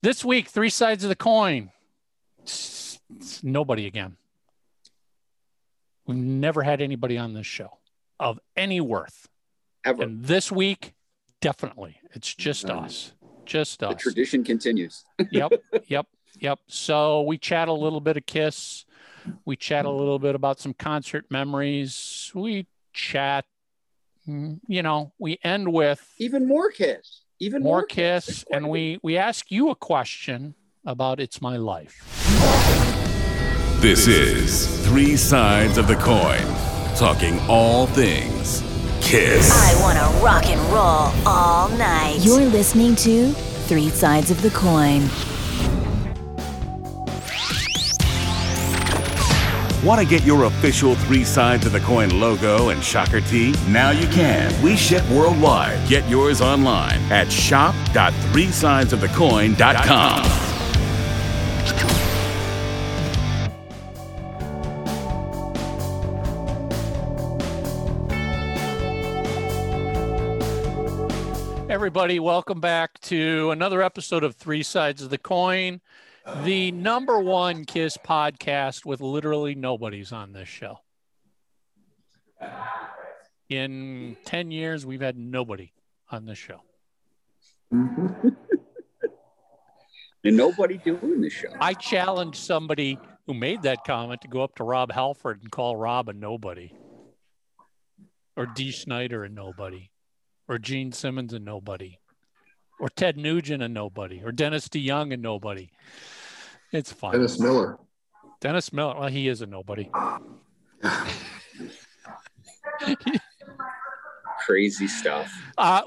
This week, three sides of the coin. It's nobody again. We've never had anybody on this show of any worth. Ever. And this week, definitely. It's just us. Just us. The tradition continues. Yep. So we chat a little bit of KISS. We chat a little bit about some concert memories. We chat, you know, we end with even more KISS. Even more KISS. And we ask you a question about It's My Life. This is Three Sides of the Coin, talking all things KISS. I want to rock and roll all night. You're listening to Three Sides of the Coin. Want to get your official Three Sides of the Coin logo and shocker tee? Now you can. We ship worldwide. Get yours online at shop.3sidesofthecoin.com. Everybody, welcome back to another episode of Three Sides of the Coin. The number one KISS podcast with literally nobody's on this show. In 10 years, we've had nobody on this show. And nobody doing the show. I challenged somebody who made that comment to go up to Rob Halford and call Rob a nobody. Or Dee Snyder a nobody. Or Gene Simmons a nobody. Or Ted Nugent a nobody. Or Dennis DeYoung a nobody. It's fun. Dennis Miller. Well, he is a nobody. Crazy stuff.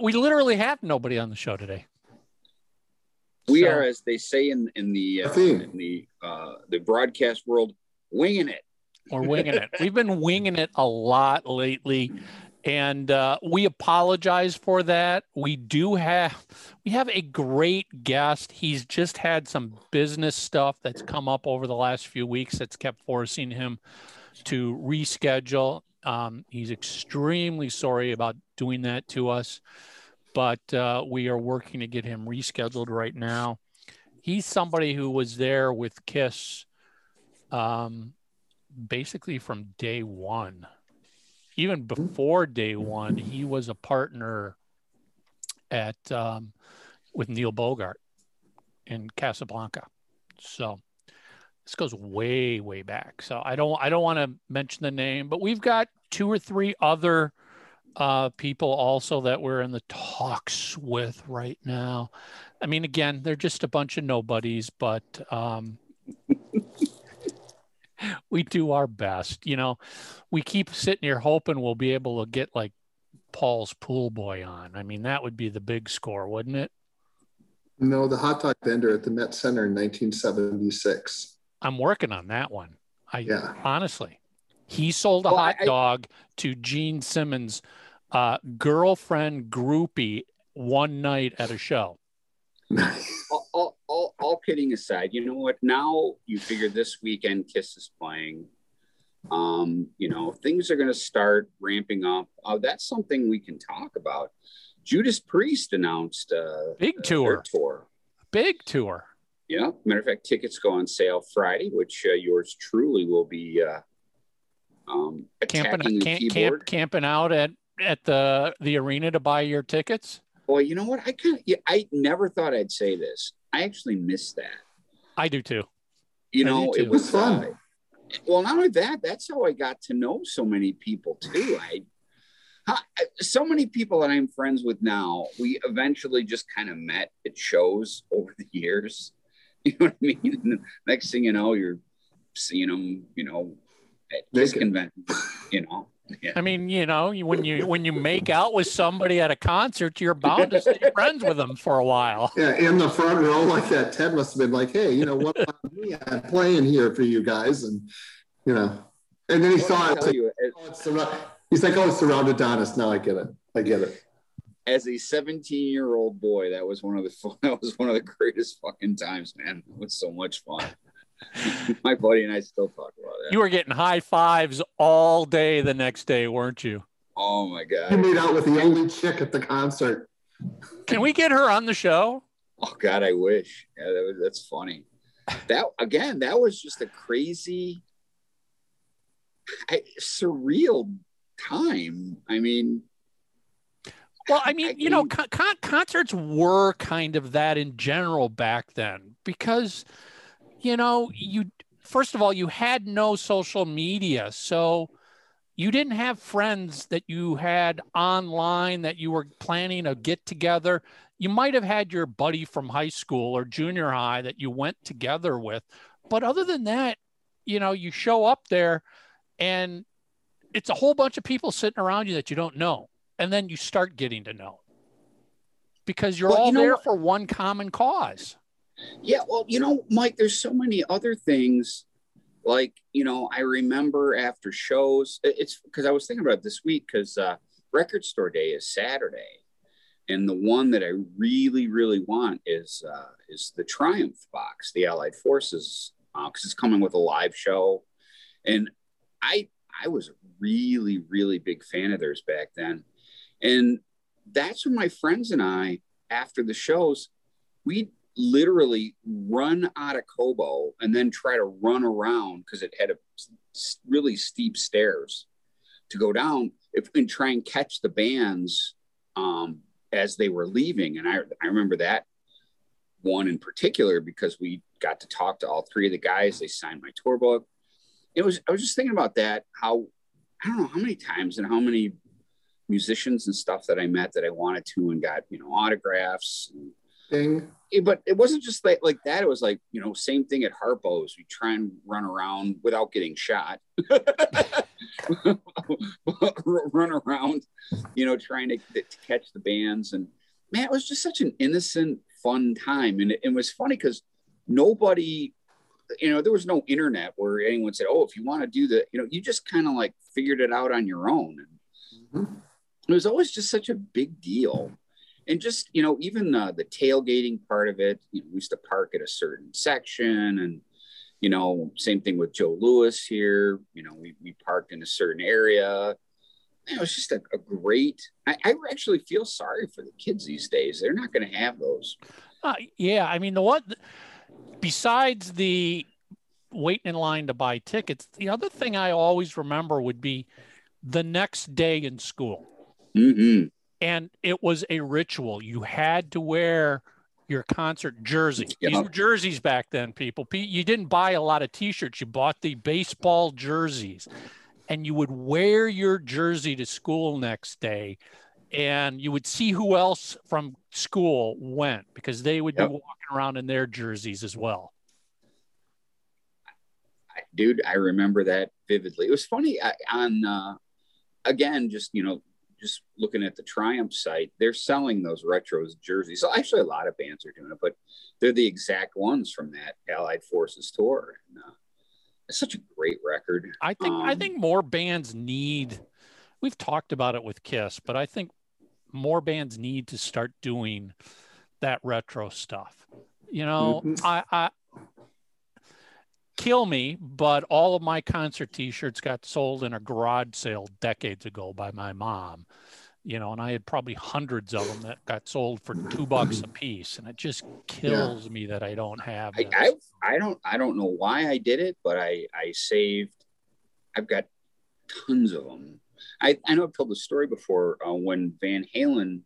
We literally have nobody on the show today. We are, as they say in the broadcast world, winging it. We're winging it. We've been winging it a lot lately, and we apologize for that. We have a great guest. He's just had some business stuff that's come up over the last few weeks that's kept forcing him to reschedule. He's extremely sorry about doing that to us, but we are working to get him rescheduled right now. He's somebody who was there with KISS basically from day one. Even before day one, he was a partner at with Neil Bogart in Casablanca. So this goes way, way back. So I don't want to mention the name, but we've got two or three other people also that we're in the talks with right now. I mean, again, they're just a bunch of nobodies, but we do our best. You know, we keep sitting here hoping we'll be able to get like Paul's pool boy on. I mean, that would be the big score, wouldn't it? No, the hot dog vendor at the Met Center in 1976. I'm working on that one. Honestly, he sold a hot dog to Gene Simmons' girlfriend groupie one night at a show. All kidding aside, you know what? Now you figure this weekend KISS is playing. You know, things are going to start ramping up. That's something we can talk about. Judas Priest announced a big tour. Yeah. Matter of fact, tickets go on sale Friday, which yours truly will be camping out at the arena to buy your tickets. Well, you know what? I never thought I'd say this. I actually miss that. I do too. You know, it was fun. Well, not only that, that's how I got to know so many people too. So many people that I'm friends with now, we eventually just kind of met at shows over the years. You know what I mean? And the next thing you know, you're seeing them, you know, at this convention, you know. Yeah. I mean, you know, when you make out with somebody at a concert, you're bound to stay friends with them for a while. Yeah, in the front row like that, Ted must have been like, "Hey, you know what? I'm playing here for you guys," and you know, and then he saw it. He's like, "Oh, it's surrounded Adonis." Now I get it. As a 17-year-old boy, that was one of the greatest fucking times, man. It was so much fun. My buddy and I still talk about that. You were getting high fives all day the next day, weren't you? Oh, my God. You made out with the only chick at the concert. Can we get her on the show? Oh God, I wish. Yeah, that's funny. That again, that was just a crazy, surreal time. I mean, well, I mean, you know, concerts were kind of that in general back then, because, you know, first of all, you had no social media, so you didn't have friends that you had online that you were planning a get together. You might have had your buddy from high school or junior high that you went together with, but other than that, you know, you show up there and it's a whole bunch of people sitting around you that you don't know. And then you start getting to know, because you're all there for one common cause. Yeah. Well, you know, Mike, there's so many other things. Like, you know, I remember after shows, it's because I was thinking about it this week, because Record Store Day is Saturday. And the one that I really, really want is the Triumph box, the Allied Forces, because it's coming with a live show. And I was a really, really big fan of theirs back then. And that's when my friends and I, after the shows, we'd literally run out of Kobo and then try to run around, because it had a really steep stairs to go down, and try and catch the bands as they were leaving. And I remember that one in particular, because we got to talk to all three of the guys. They signed my tour book. I was just thinking about that, how, I don't know how many times and how many musicians and stuff that I met that I wanted to and got, you know, autographs and But it wasn't just like that. It was like, you know, same thing at Harpo's. We try and run around without getting shot. Run around, you know, trying to catch the bands. And man, it was just such an innocent, fun time. And it was funny because nobody, you know, there was no internet where anyone said, oh, if you want to do the, you know, you just kind of like figured it out on your own. And it was always just such a big deal. And just, you know, even the tailgating part of it, you know, we used to park at a certain section, and, you know, same thing with Joe Louis here, you know, we parked in a certain area. It was just a great, I actually feel sorry for the kids these days. They're not going to have those. Yeah. I mean, besides the waiting in line to buy tickets, the other thing I always remember would be the next day in school. Mm-hmm. And it was a ritual. You had to wear your concert jersey. Yep. These were jerseys back then, people. You didn't buy a lot of T-shirts. You bought the baseball jerseys. And you would wear your jersey to school next day. And you would see who else from school went, because they would be walking around in their jerseys as well. Dude, I remember that vividly. It was funny. Again, just, you know, just looking at the Triumph site, they're selling those retros jerseys. So actually a lot of bands are doing it, but they're the exact ones from that Allied Forces tour. And, it's such a great record. I think more bands need, we've talked about it with KISS, but I think more bands need to start doing that retro stuff. You know, kill me, but all of my concert T-shirts got sold in a garage sale decades ago by my mom, you know, and I had probably hundreds of them that got sold for $2 a piece, and it just kills me that I don't have. I don't know why I did it, but I saved. I've got tons of them. I know I've told the story before when Van Halen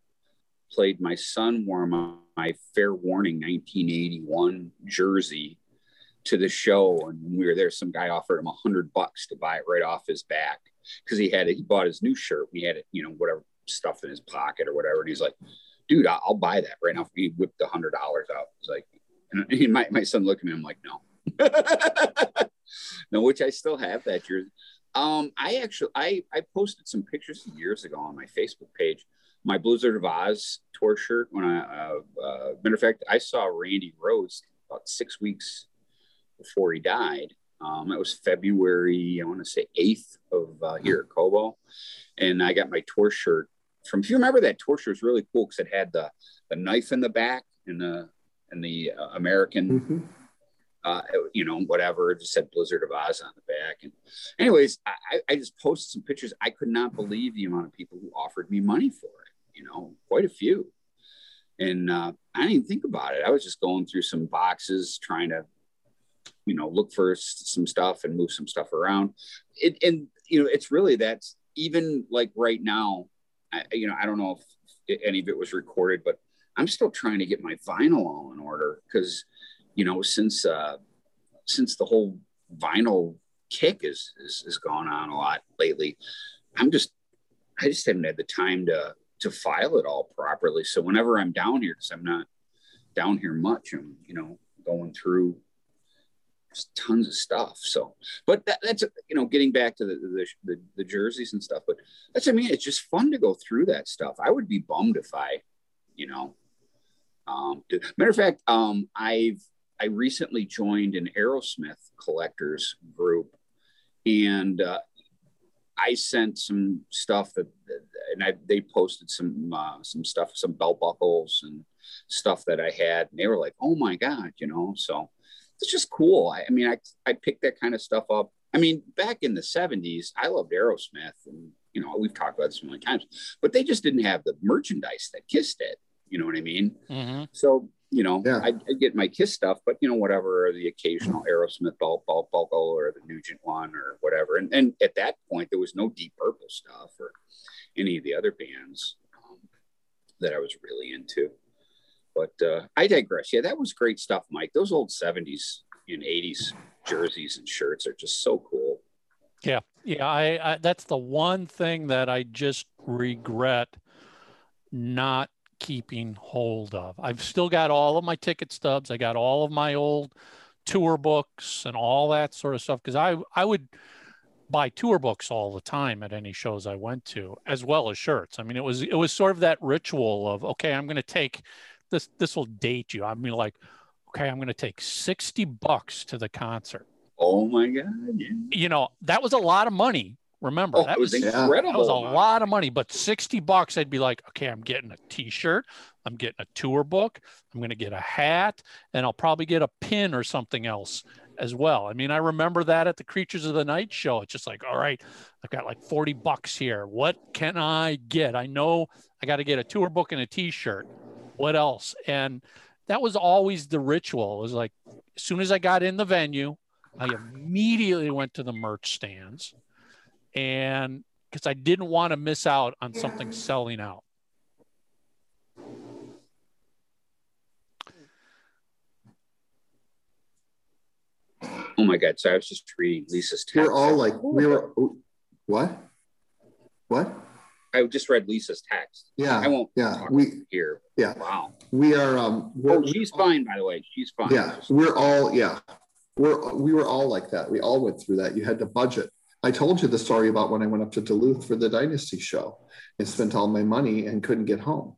played. My son wore my Fair Warning 1981 jersey to the show, and when we were there, some guy offered him $100 to buy it right off his back, because he had it. He bought his new shirt. We had it, you know, whatever stuff in his pocket or whatever. And he's like, "Dude, I'll buy that right now." He whipped $100 out. He's like, and my son looked at me. I'm like, "No, no," which I still have that jersey. I posted some pictures years ago on my Facebook page. My Blizzard of Oz tour shirt. When matter of fact, I saw Randy Rose about 6 weeks before he died. It was February, I want to say 8th of here at Kobo, and I got my tour shirt from, if you remember, that tour shirt was really cool because it had the knife in the back and the American you know, whatever. It just said Blizzard of Oz on the back. And anyways, I just posted some pictures. I could not believe the amount of people who offered me money for it, you know, quite a few. And I didn't even think about it. I was just going through some boxes, trying to, you know, look for some stuff and move some stuff around. And, you know, it's really that's even like right now, I don't know if any of it was recorded, but I'm still trying to get my vinyl all in order because, you know, since the whole vinyl kick is gone on a lot lately, I just haven't had the time to file it all properly. So whenever I'm down here, because I'm not down here much, I'm, you know, going through tons of stuff. So, but that's, you know, getting back to the jerseys and stuff, but that's, I mean, it's just fun to go through that stuff. I would be bummed if I, you know, matter of fact, I recently joined an Aerosmith collectors group, and I sent some stuff they posted some stuff, some belt buckles and stuff that I had, and they were like, "Oh my God," you know. So it's just cool. I mean, I picked that kind of stuff up. I mean, back in the 70s, I loved Aerosmith, and you know, we've talked about this many times, but they just didn't have the merchandise that KISS did. You know what I mean? Mm-hmm. So, you know, yeah. I get my KISS stuff, but you know, whatever, the occasional Aerosmith ball or the Nugent one or whatever. And at that point, there was no Deep Purple stuff or any of the other bands that I was really into. But I digress. Yeah, that was great stuff, Mike. Those old 70s and 80s jerseys and shirts are just so cool. Yeah. Yeah. I that's the one thing that I just regret not keeping hold of. I've still got all of my ticket stubs. I got all of my old tour books and all that sort of stuff, because I would buy tour books all the time at any shows I went to, as well as shirts. I mean, it was sort of that ritual of, okay, I'm going to take this. This will date you. I mean, like, okay, I'm going to take $60 to the concert. Oh my God! Yeah. You know, that was a lot of money. Remember, that was incredible. That was a lot of money, but $60, I'd be like, okay, I'm getting a T-shirt, I'm getting a tour book, I'm going to get a hat, and I'll probably get a pin or something else as well. I mean, I remember that at the Creatures of the Night show. It's just like, all right, I've got like $40 here. What can I get? I know I got to get a tour book and a T-shirt. What else? And that was always the ritual. It was like, as soon as I got in the venue, I immediately went to the merch stands. And because I didn't want to miss out on something selling out. Oh my God. So I was just reading Lisa's text. We're all like, What? I just read Lisa's text. Yeah. I won't talk here. Yeah. Wow. We are, she's fine, by the way. She's fine. Yeah. We were all like that. We all went through that. You had to budget. I told you the story about when I went up to Duluth for the Dynasty show and spent all my money and couldn't get home.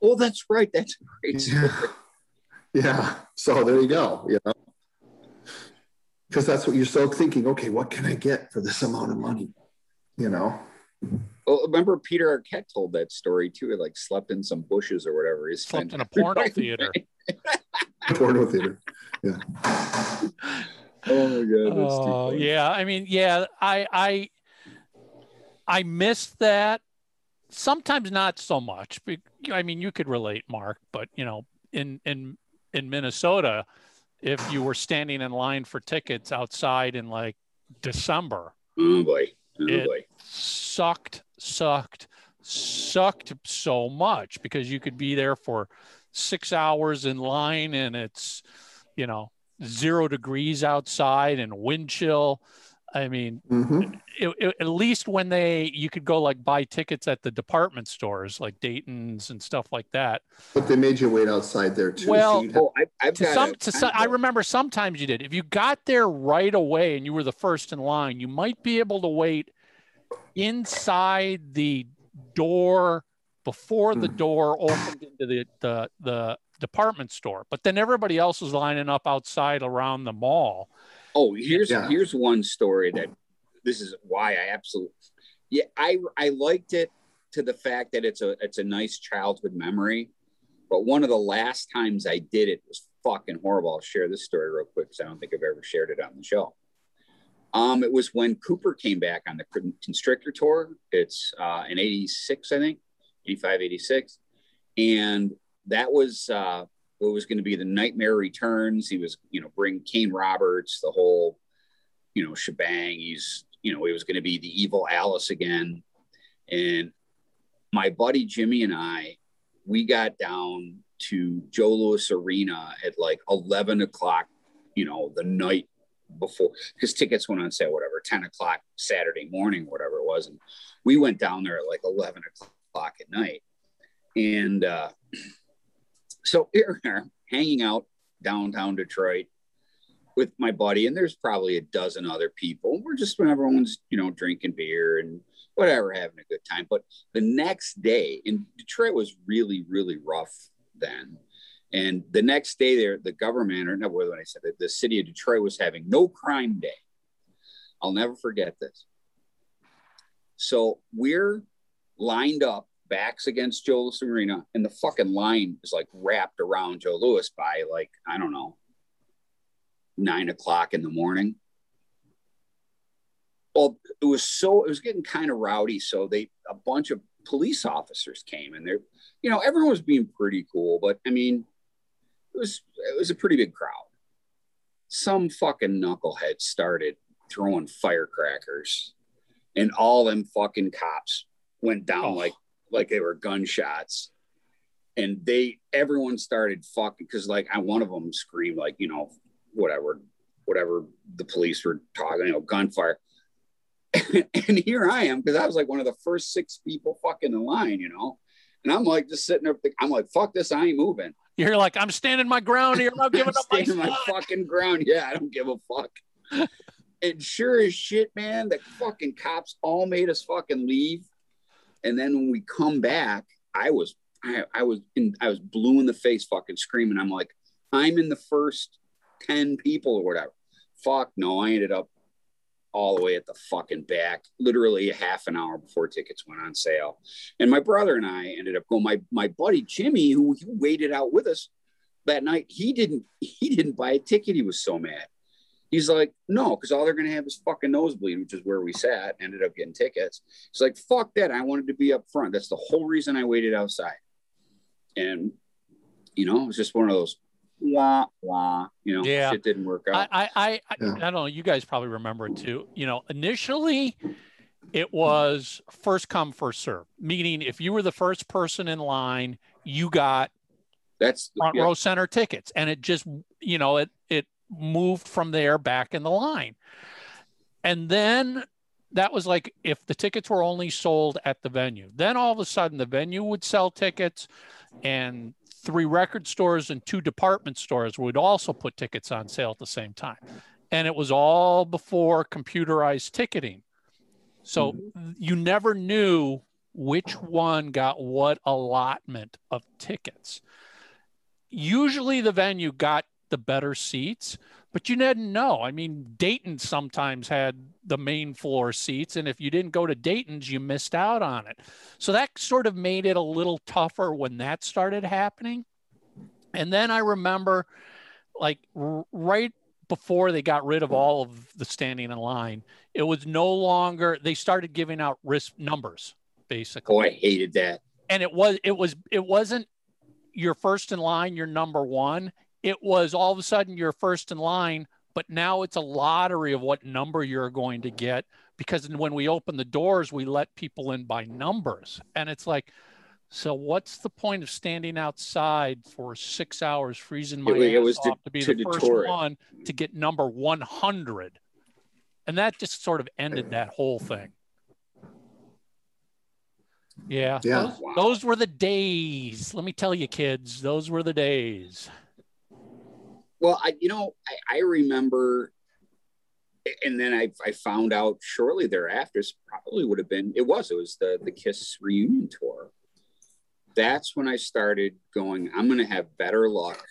Oh, that's right. That's a great story. Yeah. So there you go. You know, because that's what you're so thinking. Okay, what can I get for this amount of money? You know. Well, remember Peter Arquette told that story too. He like slept in some bushes or whatever. He slept in a porno theater. Yeah. Oh my God! That's yeah, I mean, yeah, I missed that. Sometimes not so much. But, I mean, you could relate, Mark, but you know, in Minnesota, if you were standing in line for tickets outside in like December, oh boy, sucked so much, because you could be there for 6 hours in line, and it's, you know, 0 degrees outside and wind chill. I mean, at least when you could go like buy tickets at the department stores like Dayton's and stuff like that. But they made you wait outside there too. Well, so I remember sometimes you did. If you got there right away and you were the first in line, you might be able to wait inside the door before the door opened into the department store, but then everybody else was lining up outside around the mall. Oh, here's one story that this is why I absolutely, I liked it to the fact that it's a nice childhood memory. But one of the last times I did it was fucking horrible. I'll share this story real quick because I don't think I've ever shared it on the show. It was when Cooper came back on the Constrictor tour. It's in 86, I think, 85, 86. And that was what was going to be the Nightmare Returns. He was, you know, bring Kane Roberts, the whole, you know, shebang. He's, you know, it was going to be the evil Alice again. And my buddy Jimmy and I, we got down to Joe Louis Arena at like 11 o'clock, you know, the night before, because tickets went on sale, whatever, 10 o'clock Saturday morning, whatever it was. And we went down there at like 11 o'clock at night. And so here we are hanging out downtown Detroit with my buddy, and there's probably a dozen other people. We're just, when everyone's, you know, drinking beer and whatever, having a good time. But the next day, and Detroit was really, really rough then. And the next day there, the government, or no, when I said that, the city of Detroit was having no crime day. I'll never forget this. So we're lined up, backs against Joe Louis Arena, and the fucking line is like wrapped around Joe Louis by like, I don't know, 9 o'clock in the morning. Well, it was getting kind of rowdy. So a bunch of police officers came, and they're, you know, everyone was being pretty cool, but I mean, it was a pretty big crowd. Some fucking knucklehead started throwing firecrackers, and all them fucking cops went down like they were gunshots. And everyone started fucking, because like one of them screamed, like, you know, whatever the police were talking, you know, gunfire. And here I am, because I was like one of the first six people fucking in line, you know. And I'm like just sitting there, I'm like, fuck this, I ain't moving. You're like, I'm standing my ground here, I'm not giving up my fucking ground. Yeah, I don't give a fuck. And sure as shit, man, the fucking cops all made us fucking leave. And then when we come back, I was blue in the face, fucking screaming. I'm like, I'm in the first 10 people or whatever. Fuck no, I ended up all the way at the fucking back, literally half an hour before tickets went on sale. And my brother and I ended up going. My buddy Jimmy, who waited out with us that night, he didn't buy a ticket. He was so mad. He's like, no, because all they're going to have is fucking nosebleed, which is where we sat, ended up getting tickets. He's like, fuck that. I wanted to be up front. That's the whole reason I waited outside. And, you know, it was just one of those wah, wah, you know, yeah. Shit didn't work out. I don't know. You guys probably remember it too. You know, initially it was first come, first serve, meaning if you were the first person in line, you got front row center tickets. And it just, you know, it moved from there back in the line. And then that was like if the tickets were only sold at the venue, then all of a sudden the venue would sell tickets, and 3 record stores and 2 department stores would also put tickets on sale at the same time. And it was all before computerized ticketing. So you never knew which one got what allotment of tickets. Usually the venue got the better seats, but you didn't know. I mean, Dayton sometimes had the main floor seats, and if you didn't go to Dayton's, you missed out on it. So that sort of made it a little tougher when that started happening. And then I remember, like, right before they got rid of all of the standing in line, it was no longer, they started giving out risk numbers, basically. Oh, I hated that. And it wasn't you're first in line, you're number one. It was all of a sudden you're first in line, but now it's a lottery of what number you're going to get, because when we open the doors, we let people in by numbers. And it's like, so what's the point of standing outside for 6 hours, freezing my ass off to be the first one to get number 100? And that just sort of ended that whole thing. Yeah. Those were the days. Let me tell you, kids, those were the days. Well, I remember, and then I found out shortly thereafter, it was the KISS reunion tour. That's when I started going, I'm going to have better luck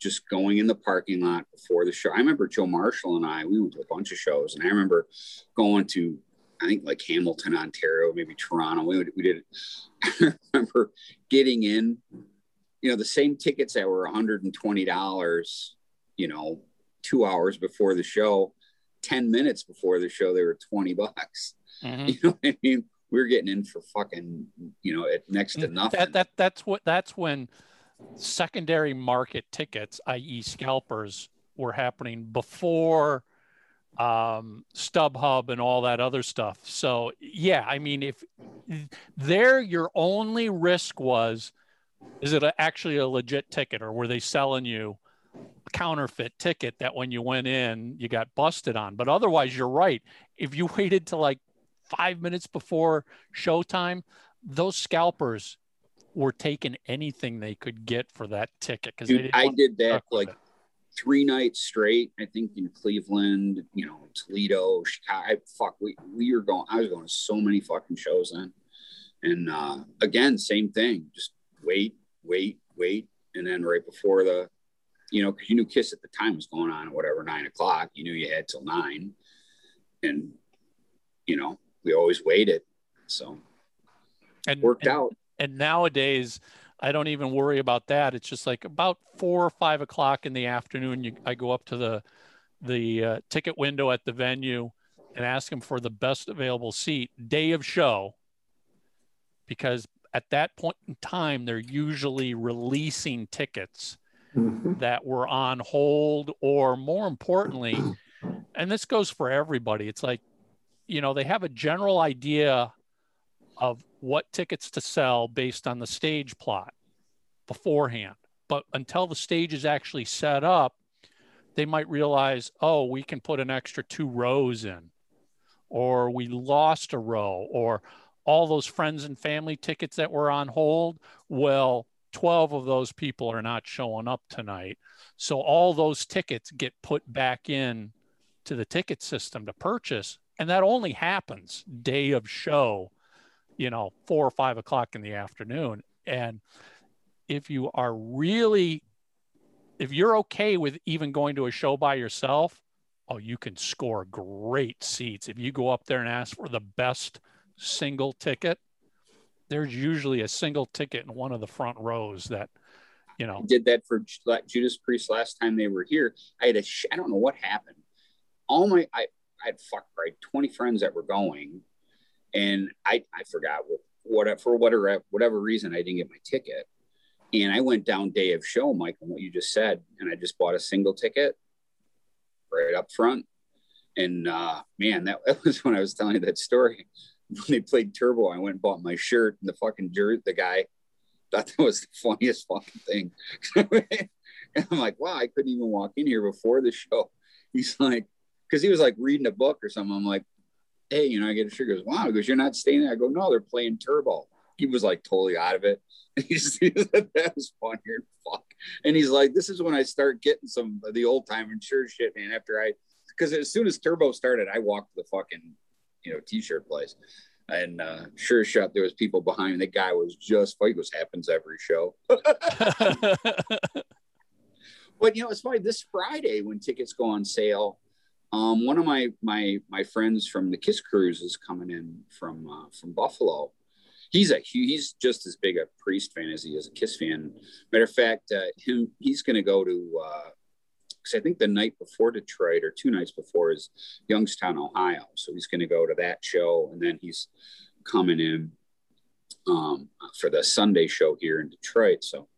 just going in the parking lot before the show. I remember Joe Marshall and we went to a bunch of shows, and I remember going to, I think, like Hamilton, Ontario, maybe Toronto. We did. I remember getting in, you know, the same tickets that were $120, you know, 2 hours before the show, 10 minutes before the show, they were $20. Mm-hmm. You know what I mean? we were getting in for fucking, you know, at next to nothing. That's when secondary market tickets, i.e. scalpers, were happening before StubHub and all that other stuff. So yeah, I mean, if there, your only risk was, is it actually a legit ticket, or were they selling you a counterfeit ticket that when you went in, you got busted on? But otherwise, you're right. If you waited till like 5 minutes before showtime, those scalpers were taking anything they could get for that ticket. Because I did that like 3 nights straight, I think, in Cleveland, you know, Toledo, Chicago. We were going, I was going to so many fucking shows then. And again, same thing, just wait. And then right before the, you know, because you knew KISS at the time was going on at whatever, 9 o'clock, you knew you had till 9. And, you know, we always waited. So it worked out. And nowadays, I don't even worry about that. It's just like about 4 or 5 o'clock in the afternoon, I go up to the ticket window at the venue and ask them for the best available seat day of show, because at that point in time, they're usually releasing tickets that were on hold, or more importantly, and this goes for everybody, it's like, you know, they have a general idea of what tickets to sell based on the stage plot beforehand. But until the stage is actually set up, they might realize, oh, we can put an extra 2 rows in, or we lost a row, or all those friends and family tickets that were on hold, well, 12 of those people are not showing up tonight. So all those tickets get put back in to the ticket system to purchase. And that only happens day of show, you know, 4 or 5 o'clock in the afternoon. And if you are really, if you're okay with even going to a show by yourself, oh, you can score great seats. If you go up there and ask for the best single ticket, there's usually a single ticket in one of the front rows that, you know. I did that for Judas Priest last time they were here. I had a, I don't know what happened. I had right 20 friends that were going, and I forgot for whatever reason I didn't get my ticket, and I went down day of show, Mike, on what you just said, and I just bought a single ticket right up front. And man, that was when I was telling you that story. When they played Turbo, I went and bought my shirt and the fucking jerk. The guy thought that was the funniest fucking thing. And I'm like, wow, I couldn't even walk in here before the show. He's like, because he was like reading a book or something. I'm like, hey, you know, I get a shirt. He goes, wow. He goes, you're not staying there. I go, no, they're playing Turbo. He was like totally out of it. He said, that was funnier than fuck. And he's like, this is when I start getting some of the old time insured shit, man. Because as soon as Turbo started, I walked to the fucking, you know, t-shirt place, and sure as shit, there was people behind me. The guy was just like, this happens every show. But you know, it's funny, this Friday when tickets go on sale, one of my friends from the KISS cruise is coming in from Buffalo. He's just as big a Priest fan as he is a KISS fan. Matter of fact, he's going to go to, I think the night before Detroit or 2 nights before is Youngstown, Ohio. So he's going to go to that show, and then he's coming in for the Sunday show here in Detroit. So,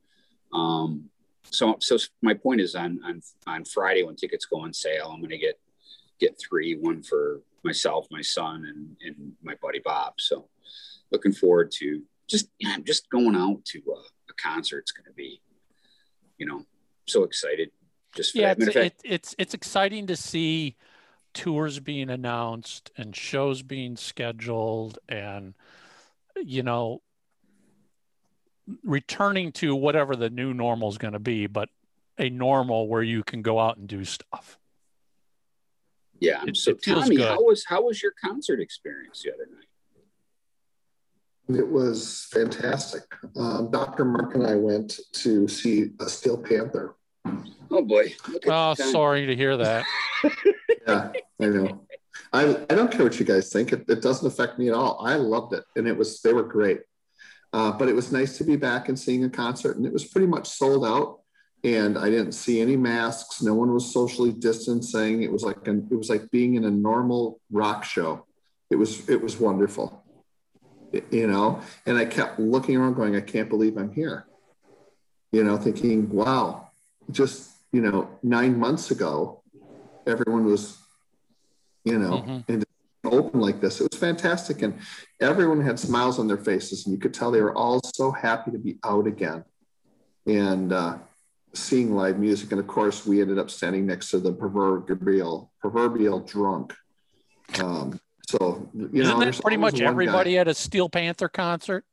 so my point is on Friday when tickets go on sale, I'm going to get 3, one for myself, my son, and my buddy Bob. So looking forward to just going out to a concert. It's going to be, you know, so excited. Yeah, it's exciting to see tours being announced and shows being scheduled, and, you know, returning to whatever the new normal is going to be, but a normal where you can go out and do stuff. Yeah. So tell me, how was your concert experience the other night? It was fantastic. Dr. Mark and I went to see Steel Panther. Oh boy! Oh, sorry to hear that. Yeah, I know. I don't care what you guys think. It doesn't affect me at all. I loved it, and they were great. But it was nice to be back and seeing a concert, and it was pretty much sold out. And I didn't see any masks. No one was socially distancing. It was like being in a normal rock show. It was wonderful. you know, and I kept looking around going, I can't believe I'm here, you know, thinking, wow, just, you know, 9 months ago, everyone was, you know, and open like this. It was fantastic. And everyone had smiles on their faces, and you could tell they were all so happy to be out again and seeing live music. And of course, we ended up standing next to the proverbial drunk. So, you know, there's pretty much everybody at a Steel Panther concert.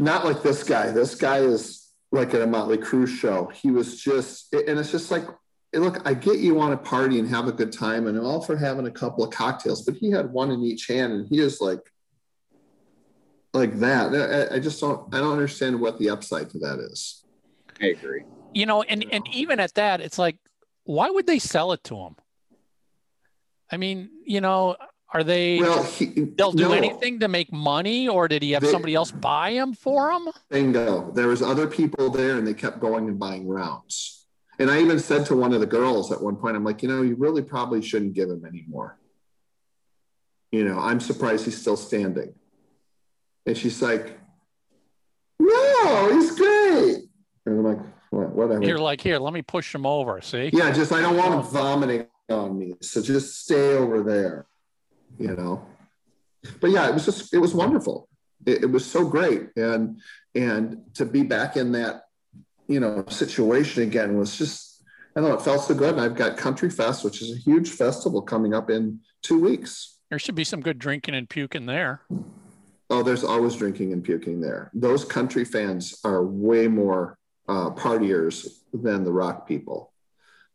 Not like this guy. This guy is like at a Motley Crue show. He was just, and it's just like, look, I get you want to party and have a good time, and I'm all for having a couple of cocktails, but he had one in each hand, and he is like that. I just don't understand what the upside to that is. I agree. You know, and even at that, it's like, why would they sell it to him? I mean, you know, are they, well, they'll do anything to make money, or did he have somebody else buy him for him? Bingo. There was other people there, and they kept going and buying rounds. And I even said to one of the girls at one point, I'm like, you know, you really probably shouldn't give him any more. You know, I'm surprised he's still standing. And she's like, no, he's great. And I'm like, whatever. You're like, here, let me push him over, see? Yeah, just I don't want him vomiting on me. So just stay over there, you know. But yeah, it was just, it was wonderful. It was so great. And to be back in that, you know, situation again was just, I don't know, it felt so good. And I've got Country Fest, which is a huge festival coming up in 2 weeks. There should be some good drinking and puking there. Oh, there's always drinking and puking there. Those country fans are way more partiers than the rock people.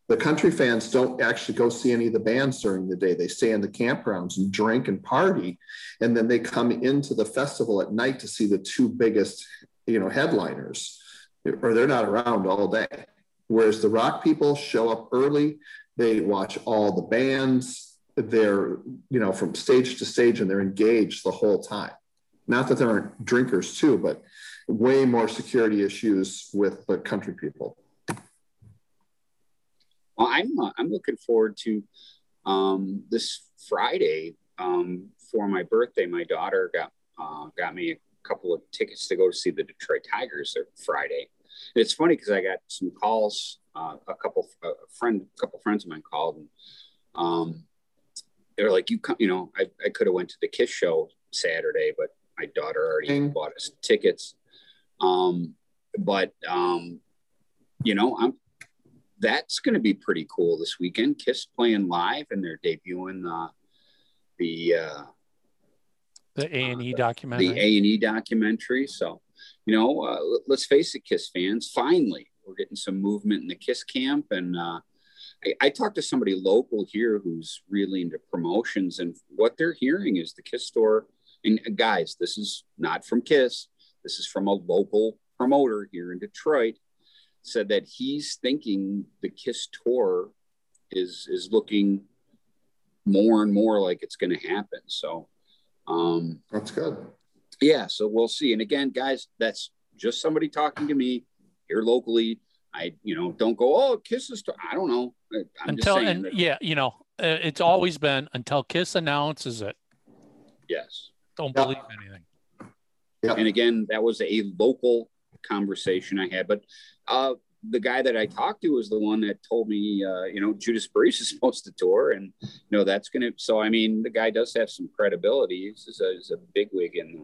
The country fans don't actually go see any of the bands during the day. They stay in the campgrounds and drink and party, and then they come into the festival at night to see the two biggest, you know, headliners. Or they're not around all day. Whereas the rock people show up early, they watch all the bands, they're, you know, from stage to stage, and they're engaged the whole time. Not that there aren't drinkers too, but way more security issues with the country people. Well, I'm looking forward to this Friday for my birthday. My daughter got me a couple of tickets to go see the Detroit Tigers on Friday. And it's funny because I got some calls. A couple friends of mine called, and they're like, I could have went to the KISS show Saturday, but my daughter already bought us tickets. You know, that's going to be pretty cool this weekend. KISS playing live, and they're debuting the A&E documentary. The A&E documentary. So, you know, let's face it, KISS fans, finally, we're getting some movement in the KISS camp. And I talked to somebody local here who's really into promotions, and what they're hearing is the KISS Store. And guys, this is not from KISS. This is from a local promoter here in Detroit. Said that he's thinking the KISS Tour is looking more and more like it's going to happen. So, that's good. Yeah, so we'll see. And again, guys, that's just somebody talking to me here locally. I don't go, oh, KISS is, I don't know. It's always been until KISS announces it. Yes. Don't believe anything. Yep. And again, that was a local conversation I had, but the guy that I talked to was the one that told me, Judas Priest is supposed to tour, and that's going to. So I mean, the guy does have some credibility. He's a bigwig in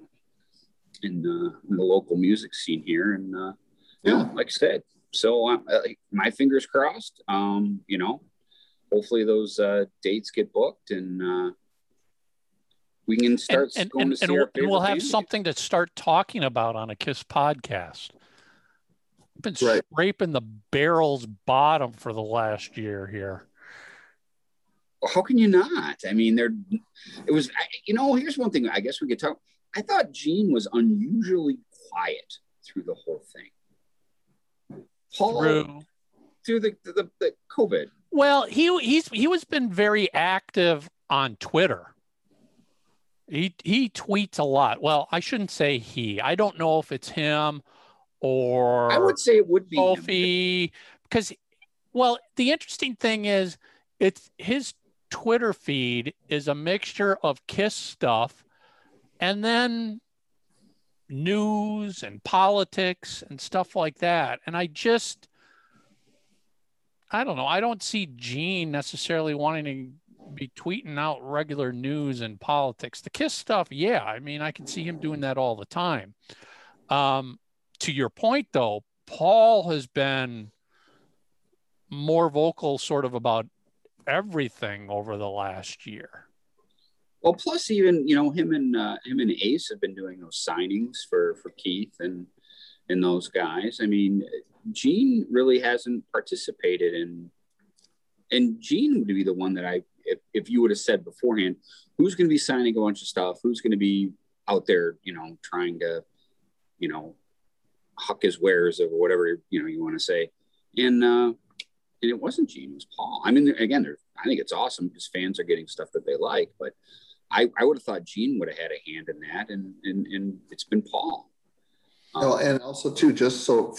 the local music scene here, and like I said, so my fingers crossed. Hopefully those dates get booked, and we can start going to see our favorite. And we'll have something to start talking about on a KISS podcast. Been scraping the barrel's bottom for the last year here. How can you not? I mean, here's one thing I guess we could talk. I thought Gene was unusually quiet through the whole thing. Paul, through the COVID. Well, he was been very active on Twitter. He tweets a lot. Well, I shouldn't say he. I don't know if it's him. Or I would say it would be Kofi, because, well, the interesting thing is it's his Twitter feed is a mixture of KISS stuff and then news and politics and stuff like that. And I don't know. I don't see Gene necessarily wanting to be tweeting out regular news and politics. The KISS stuff, yeah. I mean, I can see him doing that all the time. To your point, though, Paul has been more vocal sort of about everything over the last year. Well, plus even, you know, him and Ace have been doing those signings for Keith and those guys. I mean, Gene really hasn't participated in, and Gene would be the one that if you would have said beforehand, who's going to be signing a bunch of stuff, who's going to be out there, you know, trying to, you know, huck his wares or whatever, you know, you want to say. And it wasn't Gene, it was Paul. I mean, again, I think it's awesome because fans are getting stuff that they like, but I would have thought Gene would have had a hand in that, and it's been Paul. And also too, just so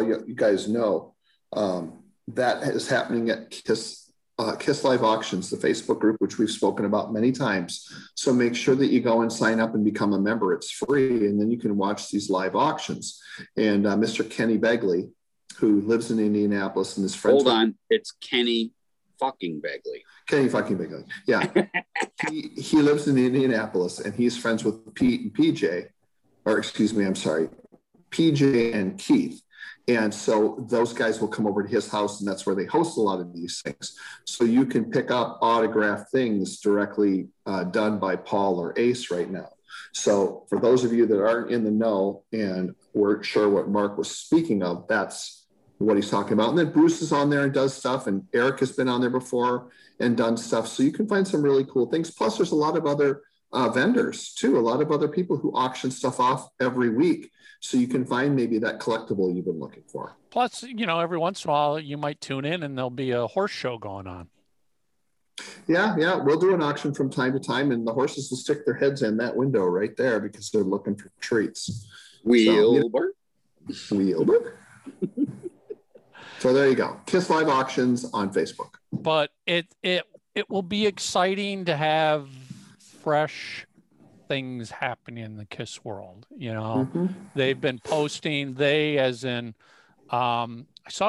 you guys know, that is happening at KISS Live Auctions, the Facebook group, which we've spoken about many times. So make sure that you go and sign up and become a member. It's free, and then you can watch these live auctions. And Mr. Kenny Begley, who lives in Indianapolis, and his friend. Hold on, it's Kenny fucking Begley. Kenny fucking Begley, yeah. he lives in Indianapolis, and he's friends with Pete and PJ, or excuse me, I'm sorry, PJ and Keith. And so those guys will come over to his house, and that's where they host a lot of these things. So you can pick up autographed things directly done by Paul or Ace right now. So for those of you that aren't in the know and weren't sure what Mark was speaking of, that's what he's talking about. And then Bruce is on there and does stuff, and Eric has been on there before and done stuff. So you can find some really cool things. Plus there's a lot of other vendors too, a lot of other people who auction stuff off every week. So you can find maybe that collectible you've been looking for. Plus, you know, every once in a while you might tune in and there'll be a horse show going on. Yeah. We'll do an auction from time to time, and the horses will stick their heads in that window right there because they're looking for treats. Wheelbarrow. So, you know, So there you go. KISS Live Auctions on Facebook. But it will be exciting to have fresh things happening in the KISS world. You know, They've been posting, I saw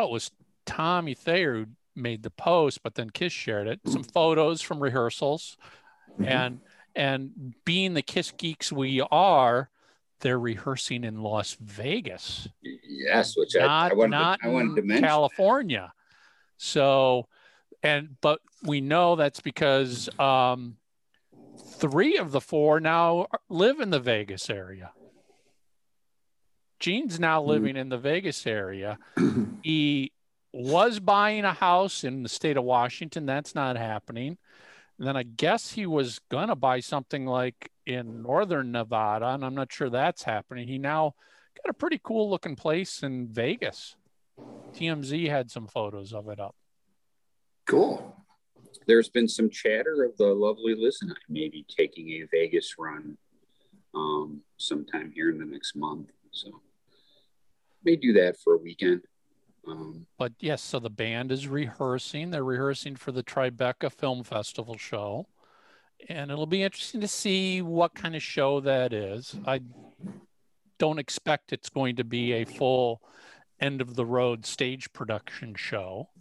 it was Tommy Thayer who made the post, but then KISS shared it, some photos from rehearsals, and being the KISS geeks we are, they're rehearsing in Las Vegas. Yes, which I wanted to mention. California. So, but we know that's because 3 of the 4 now live in the Vegas area. Gene's now living in the Vegas area. He was buying a house in the state of Washington. That's not happening. And then I guess he was going to buy something like in northern Nevada, and I'm not sure that's happening. He now got a pretty cool looking place in Vegas. TMZ had some photos of it up. Cool. There's been some chatter of the lovely Liz and I maybe taking a Vegas run sometime here in the next month. So may do that for a weekend. But yes, so the band is rehearsing. They're rehearsing for the Tribeca Film Festival show, and it'll be interesting to see what kind of show that is. I don't expect it's going to be a full end-of-the-road stage production show.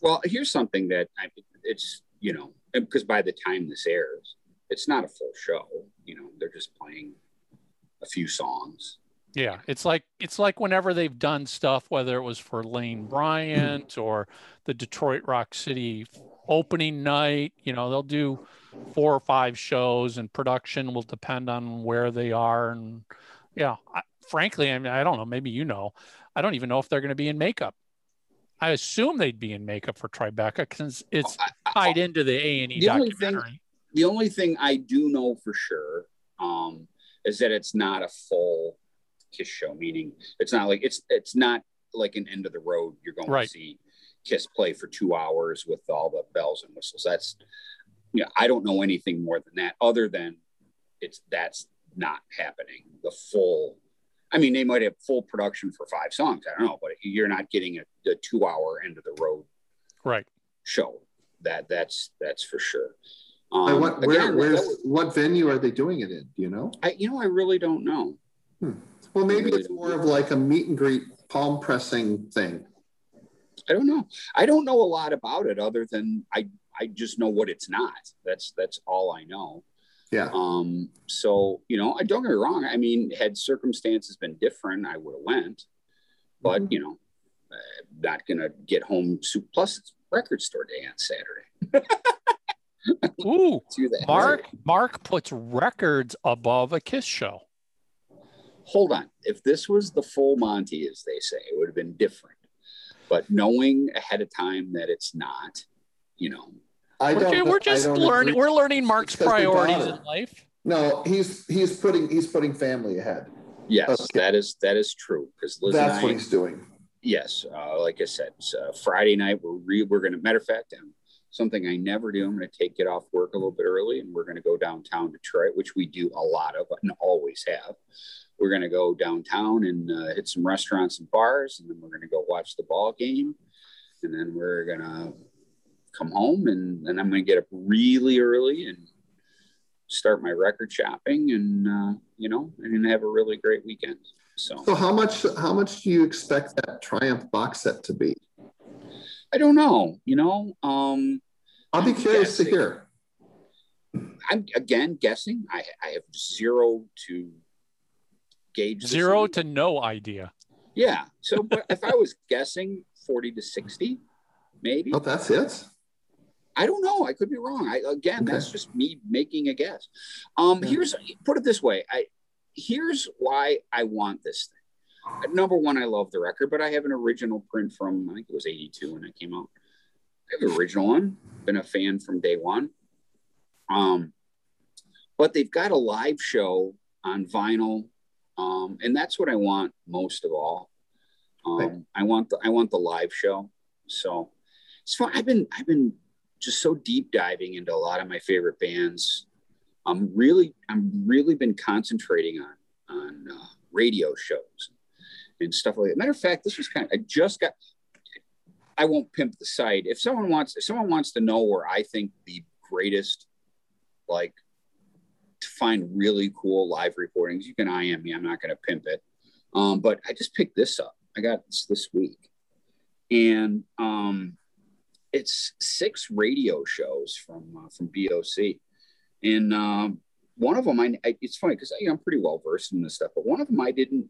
Well, here's something that it's, you know, because by the time this airs, it's not a full show. You know, they're just playing a few songs. Yeah, it's like whenever they've done stuff, whether it was for Lane Bryant or the Detroit Rock City opening night, you know, they'll do 4 or 5 shows, and production will depend on where they are. And yeah, frankly, I mean, I don't know, maybe you know, I don't even know if they're going to be in makeup. I assume they'd be in makeup for Tribeca since it's tied into the A&E documentary. The only thing I do know for sure is that it's not a full KISS show, meaning it's not like an end of the road. You're going to see KISS play for 2 hours with all the bells and whistles. That's, you know, I don't know anything more than that, other than that's not happening. The full, I mean, they might have full production for 5 songs. I don't know, but you're not getting a 2-hour end of the road show. That's for sure. What venue are they doing it in? Do you know? I really don't know. Well, maybe it's more of like a meet and greet palm pressing thing. I don't know. I don't know a lot about it other than I just know what it's not. That's all I know. Yeah. So, you know, don't get me wrong. I mean, had circumstances been different, I would have went. But, you know, I'm not going to get home to, plus it's record store day on Saturday. Ooh, Mark puts records above a KISS show. Hold on. If this was the full Monty, as they say, it would have been different. But knowing ahead of time that it's not, you know, we're learning Mark's priorities in life. No, he's putting family ahead. Yes, okay. that is true. Because that's what he's doing. Yes, like I said, Friday night we're going to. Matter of fact, something I never do. I'm going to take it off work a little bit early, and we're going to go downtown Detroit, which we do a lot of and always have. We're going to go downtown and hit some restaurants and bars, and then we're going to go watch the ball game, and then we're going to come home, and then I'm going to get up really early and start my record shopping, and you know, and have a really great weekend. So how much do you expect that Triumph box set to be? I don't know. You know, I'll be curious to hear. I'm again guessing. I have zero to gauge. Zero to no idea. Yeah. So, but if I was guessing, 40 to 60, maybe. Oh, that's it. I don't know. I could be wrong. That's just me making a guess. Here's put it this way. Here's why I want this thing. Number one, I love the record, but I have an original print from, I think it was 82 when it came out. I have an original one, been a fan from day one. But they've got a live show on vinyl, and that's what I want most of all. Right. I want the live show. So it's fun. I've been just so deep diving into a lot of my favorite bands. I'm really been concentrating on radio shows and stuff like that. Matter of fact, this was I won't pimp the site. If someone wants to know where I think the greatest, like, to find really cool live recordings, you can IM me. I'm not going to pimp it. But I just picked this up. I got this week. And it's 6 radio shows from BOC. And one of them, it's funny because I'm pretty well versed in this stuff, but one of them I didn't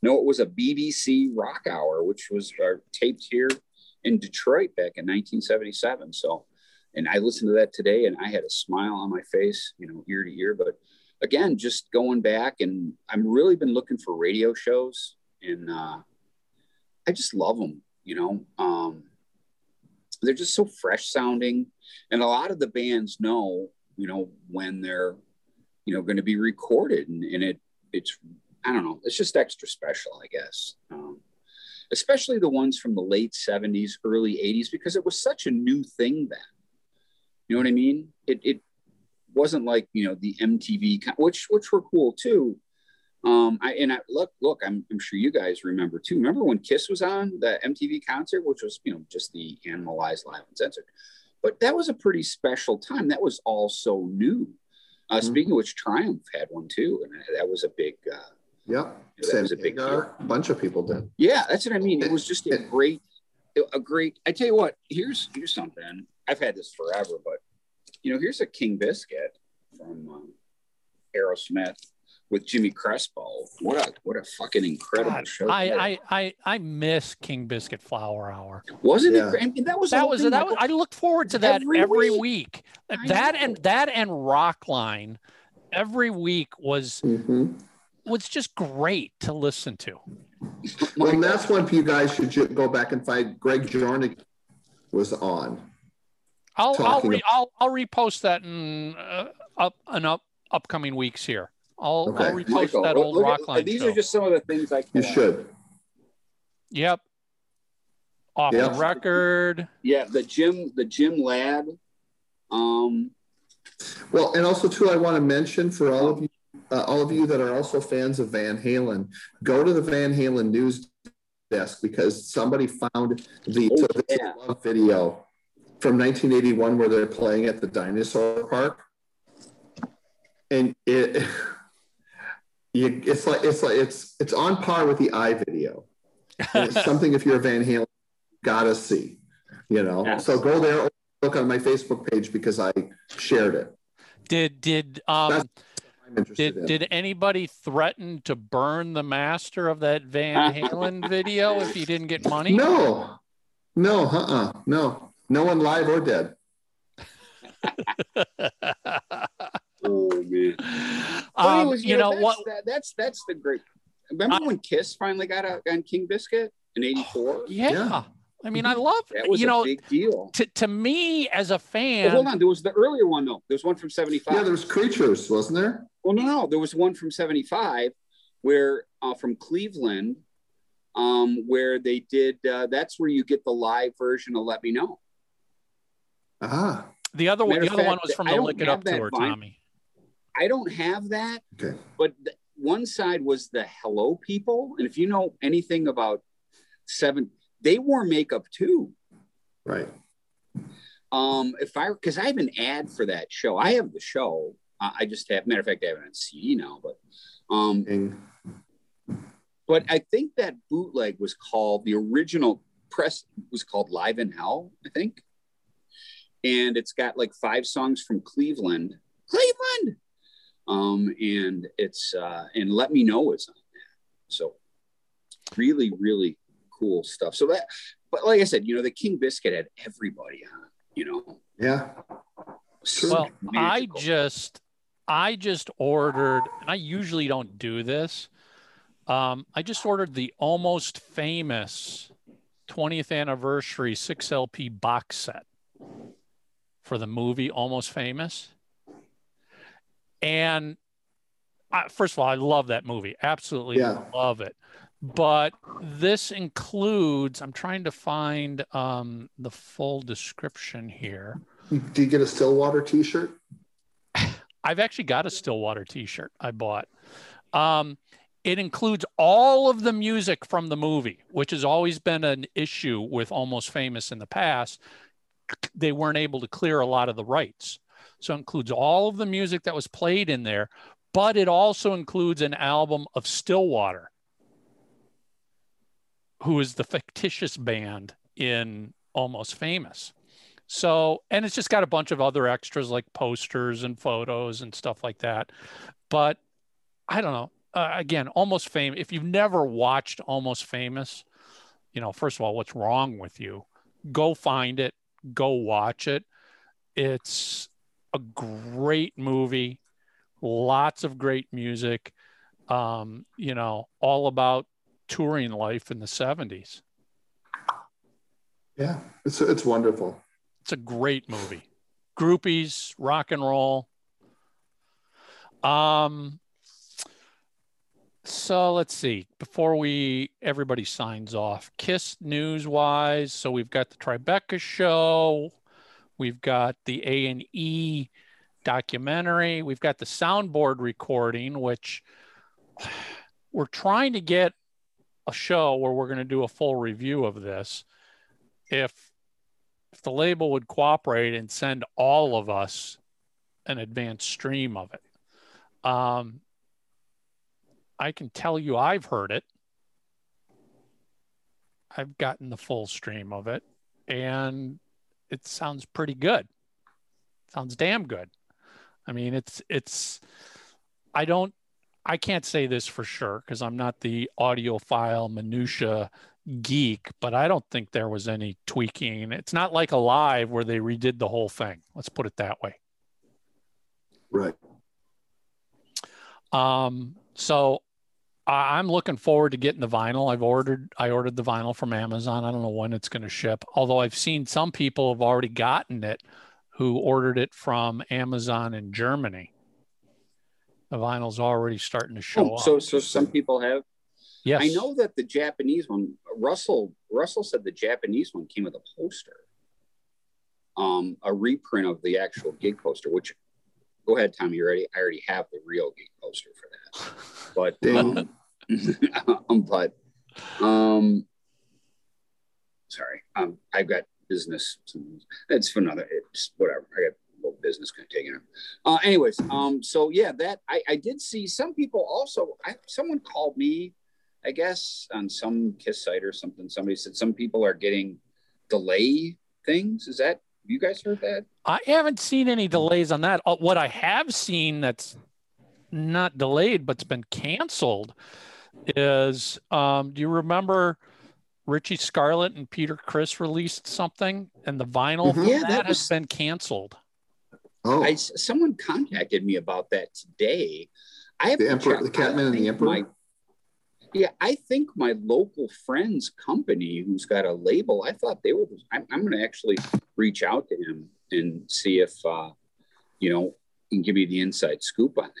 No, it was a BBC Rock Hour, which was taped here in Detroit back in 1977. So, and I listened to that today, and I had a smile on my face, you know, ear to ear. But again, just going back, and I'm really been looking for radio shows, and I just love them. You know, they're just so fresh sounding, and a lot of the bands know, you know, when they're, you know, going to be recorded, and it's. I don't know. It's just extra special, I guess. Especially the ones from the late 70s, early 80s, because it was such a new thing then. You know what I mean? It wasn't like, you know, the MTV, which were cool too. I'm sure you guys remember too. Remember when KISS was on the MTV concert, which was, you know, just the Animalized Live and Censored. But that was a pretty special time. That was all so new. Speaking of which, Triumph had one too, and that was a big. Yeah, that was a big deal. A bunch of people did. Yeah, that's what I mean. It was just a great. I tell you what, here's something. I've had this forever, but you know, here's a King Biscuit from Aerosmith with Jimmy Crespo. What a fucking incredible show! I miss King Biscuit Flower Hour. Wasn't it? I mean, that was. I looked forward to that every week. That and Rockline every week was. Mm-hmm. It's just great to listen to. Well, and that's when you guys should go back and find Greg Jarnik was on. I'll repost that in upcoming weeks here. I'll repost Michael, that old Rockline. These show. Are just some of the things I. You should. Yep. Off the record. Yeah, the Jim Ladd. Well, and also too, I want to mention for all of you. All of you that are also fans of Van Halen, go to the Van Halen news desk because somebody found the Love video from 1981 where they're playing at the dinosaur park. And It's on par with the I video. It's something if you're a Van Halen, gotta see, you know. Yes. So go there, or look on my Facebook page because I shared it. Did anybody threaten to burn the master of that Van Halen video if he didn't get money? No one live or dead. Oh man! That's the great. Remember when KISS finally got out on King Biscuit in '84? Yeah. I mean, I love that was a big deal. To me as a fan. Well, hold on, there was the earlier one though. There was one from '75. Yeah, there was Creatures, wasn't there? Well, no, there was one from '75 where from Cleveland, where they did. That's where you get the live version of "Let Me Know." Ah. The other one was from the Lick It Up tour, Tommy. I don't have that. Okay. But one side was the Hello People, and if you know anything about Seven, they wore makeup too, right? Because I have an ad for that show. I have the show. I just have. Matter of fact, I have it on CD now. But I think that bootleg was called the original press was called Live in Hell, I think. And it's got like 5 songs from Cleveland. And it's, and Let Me Know is on that. So really, really cool stuff. So that, but like I said, the King Biscuit had everybody on, Yeah. Well, magical. I just ordered, and I usually don't do this. I just ordered the Almost Famous 20th anniversary 6 LP box set for the movie Almost Famous. And first of all, I love that movie. Absolutely love it. But this includes, I'm trying to find the full description here. Do you get a Stillwater t-shirt? I've actually got a Stillwater t-shirt I bought. It includes all of the music from the movie, which has always been an issue with Almost Famous in the past. They weren't able to clear a lot of the rights. So it includes all of the music that was played in there, but it also includes an album of Stillwater, who is the fictitious band in Almost Famous. So, and it's just got a bunch of other extras like posters and photos and stuff like that. But I don't know, again, Almost Famous, if you've never watched Almost Famous, first of all, what's wrong with you? Go find it, go watch it. It's a great movie, lots of great music, all about touring life in the 70s. Yeah, it's wonderful. It's a great movie. Groupies, rock and roll. So let's see, before everybody signs off, KISS news-wise, so we've got the Tribeca show, we've got the A&E documentary, we've got the soundboard recording, which we're trying to get a show where we're going to do a full review of this. If the label would cooperate and send all of us an advanced stream of it. I can tell you I've heard it. I've gotten the full stream of it, and it sounds pretty good. Sounds damn good. I mean, I can't say this for sure because I'm not the audiophile minutia geek, but I don't think there was any tweaking. It's not like Alive where they redid the whole thing. Let's put it that way. Right. So I'm looking forward to getting the vinyl. I ordered the vinyl from Amazon. I don't know when it's going to ship, although I've seen some people have already gotten it who ordered it from Amazon in Germany. The vinyl's already starting to show up. So some people have. Yes. I know that the Japanese one, Russell said the Japanese one came with a poster, a reprint of the actual gig poster, which... Go ahead, Tommy. You ready? I already have the real geek poster for that. But sorry, I've got business. That's for another. It's whatever. I got a little business could have taken him. So yeah, that I did see some people also, someone called me, I guess, on some KISS site or something. Somebody said some people are getting delay things. Is that, you guys heard that? I haven't seen any delays on that. What I have seen that's not delayed, but's been canceled is, do you remember Richie Scarlett and Peter Criss released something, and the vinyl has been canceled? Oh, someone contacted me about that today. I have the Emperor, the Catman, and the Emperor. I think my local friend's company, who's got a label, I thought they were. I'm going to actually reach out to him and see if he can give me the inside scoop on that.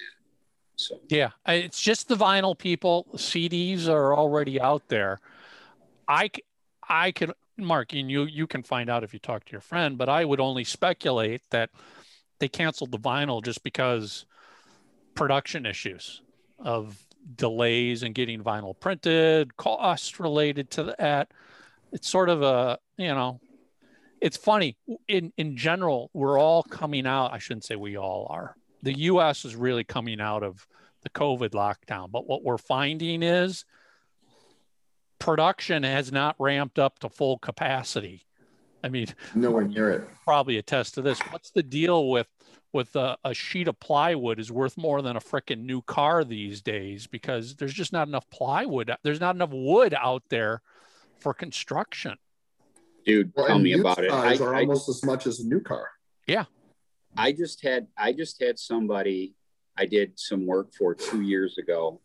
So yeah, it's just the vinyl people. CDs are already out there. I could, Mark, and you can find out if you talk to your friend, but I would only speculate that they canceled the vinyl just because production issues of delays and getting vinyl printed, costs related to that. It's sort of a, it's funny. In general, we're all coming out. I shouldn't say we all are. The U.S. is really coming out of the COVID lockdown. But what we're finding is production has not ramped up to full capacity. I mean, nowhere near it. Probably attest to this. What's the deal with a sheet of plywood is worth more than a freaking new car these days, because there's just not enough plywood. There's not enough wood out there for construction. Dude, tell me about it. Cars are almost as much as a new car. Yeah. I just had somebody I did some work for 2 years ago,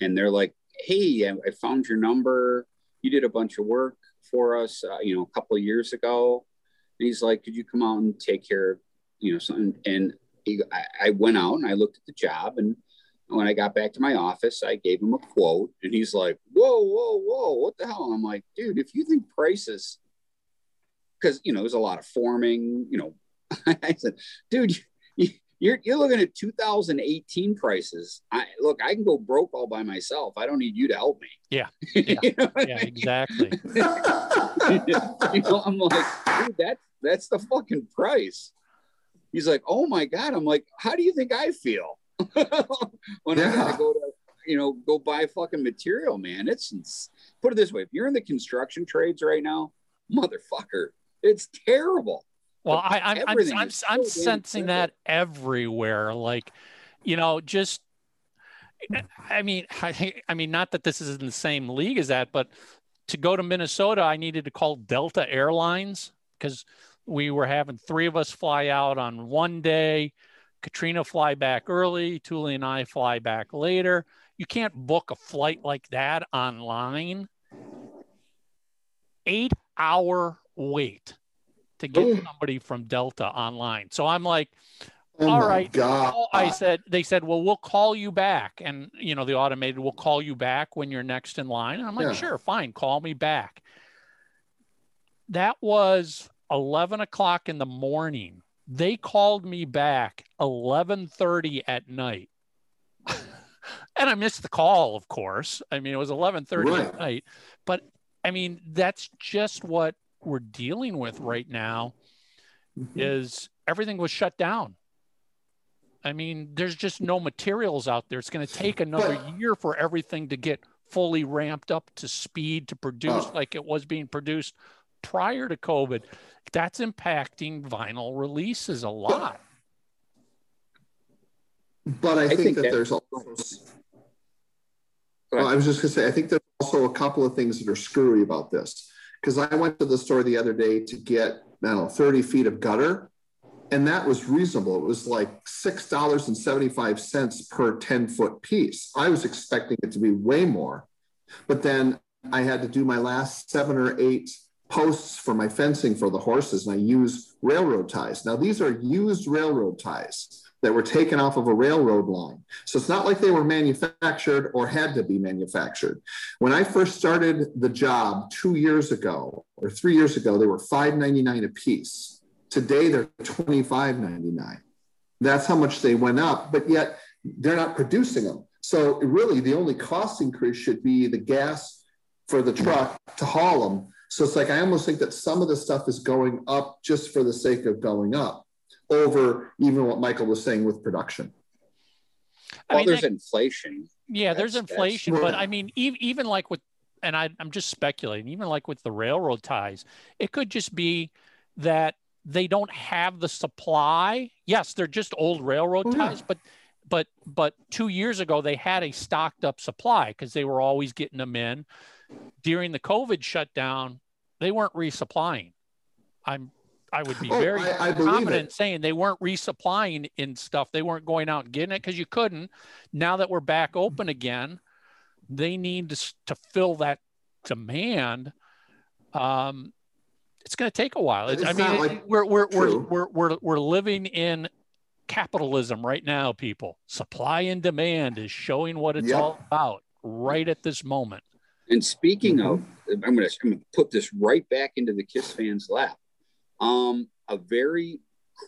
and they're like, "Hey, I found your number. You did a bunch of work for us, a couple of years ago." And he's like, "Could you come out and take care of, something?" And I went out and I looked at the job, and when I got back to my office, I gave him a quote, and he's like, "Whoa, whoa, whoa! What the hell?" And I'm like, "Dude, if you think prices, because there's a lot of forming, I said, "Dude, you're looking at 2018 prices. I can go broke all by myself. I don't need you to help me." Yeah, yeah, exactly. I'm like, "Dude, that's the fucking price." He's like, "Oh my God." I'm like, "How do you think I feel when I gotta go to go buy fucking material, man?" It's put it this way: if you're in the construction trades right now, motherfucker, it's terrible. Well, I'm sensing that everywhere. Like, I mean, not that this is in the same league as that, but to go to Minnesota, I needed to call Delta Airlines because we were having three of us fly out on one day. Katrina fly back early. Tuli and I fly back later. You can't book a flight like that online. 8-hour wait to get somebody from Delta online. So I'm like, all right. They said, "Well, we'll call you back." And the automated will call you back when you're next in line. And I'm like, "Sure, fine. Call me back." That was 11 o'clock in the morning. They called me back 11:30 at night. And I missed the call, of course. I mean, it was 11:30 at night, but I mean, that's just what we're dealing with right now. Is everything was shut down. I mean, there's just no materials out there. It's going to take another year for everything to get fully ramped up to speed to produce like it was being produced prior to COVID. That's impacting vinyl releases a lot. But I think that there's also... Well, I was just going to say, I think there's also a couple of things that are screwy about this. Because I went to the store the other day to get, 30 feet of gutter, and that was reasonable. It was like $6.75 per 10-foot piece. I was expecting it to be way more. But then I had to do my last 7 or 8 posts for my fencing for the horses, and I used railroad ties. Now, these are used railroad ties that were taken off of a railroad line. So it's not like they were manufactured or had to be manufactured. When I first started the job 2 years ago or 3 years ago, they were $5.99 a piece. Today, they're $25.99. That's how much they went up, but yet they're not producing them. So really, the only cost increase should be the gas for the truck to haul them. So it's like I almost think that some of the stuff is going up just for the sake of going up. over even what Michael was saying with production. Well, there's inflation. Yeah, there's inflation. But I mean, even like with, and I'm just speculating, even like with the railroad ties, it could just be that they don't have the supply. Yes, they're just old railroad ties, but 2 years ago they had a stocked up supply because they were always getting them in. During the COVID shutdown, they weren't resupplying. I would be very confident saying they weren't resupplying in stuff. They weren't going out and getting it because you couldn't. Now that we're back open again, they need to fill that demand. It's going to take a while. We're living in capitalism right now, people. Supply and demand is showing what it's all about right at this moment. And speaking of, I'm going to put this right back into the KISS fans' lap. A very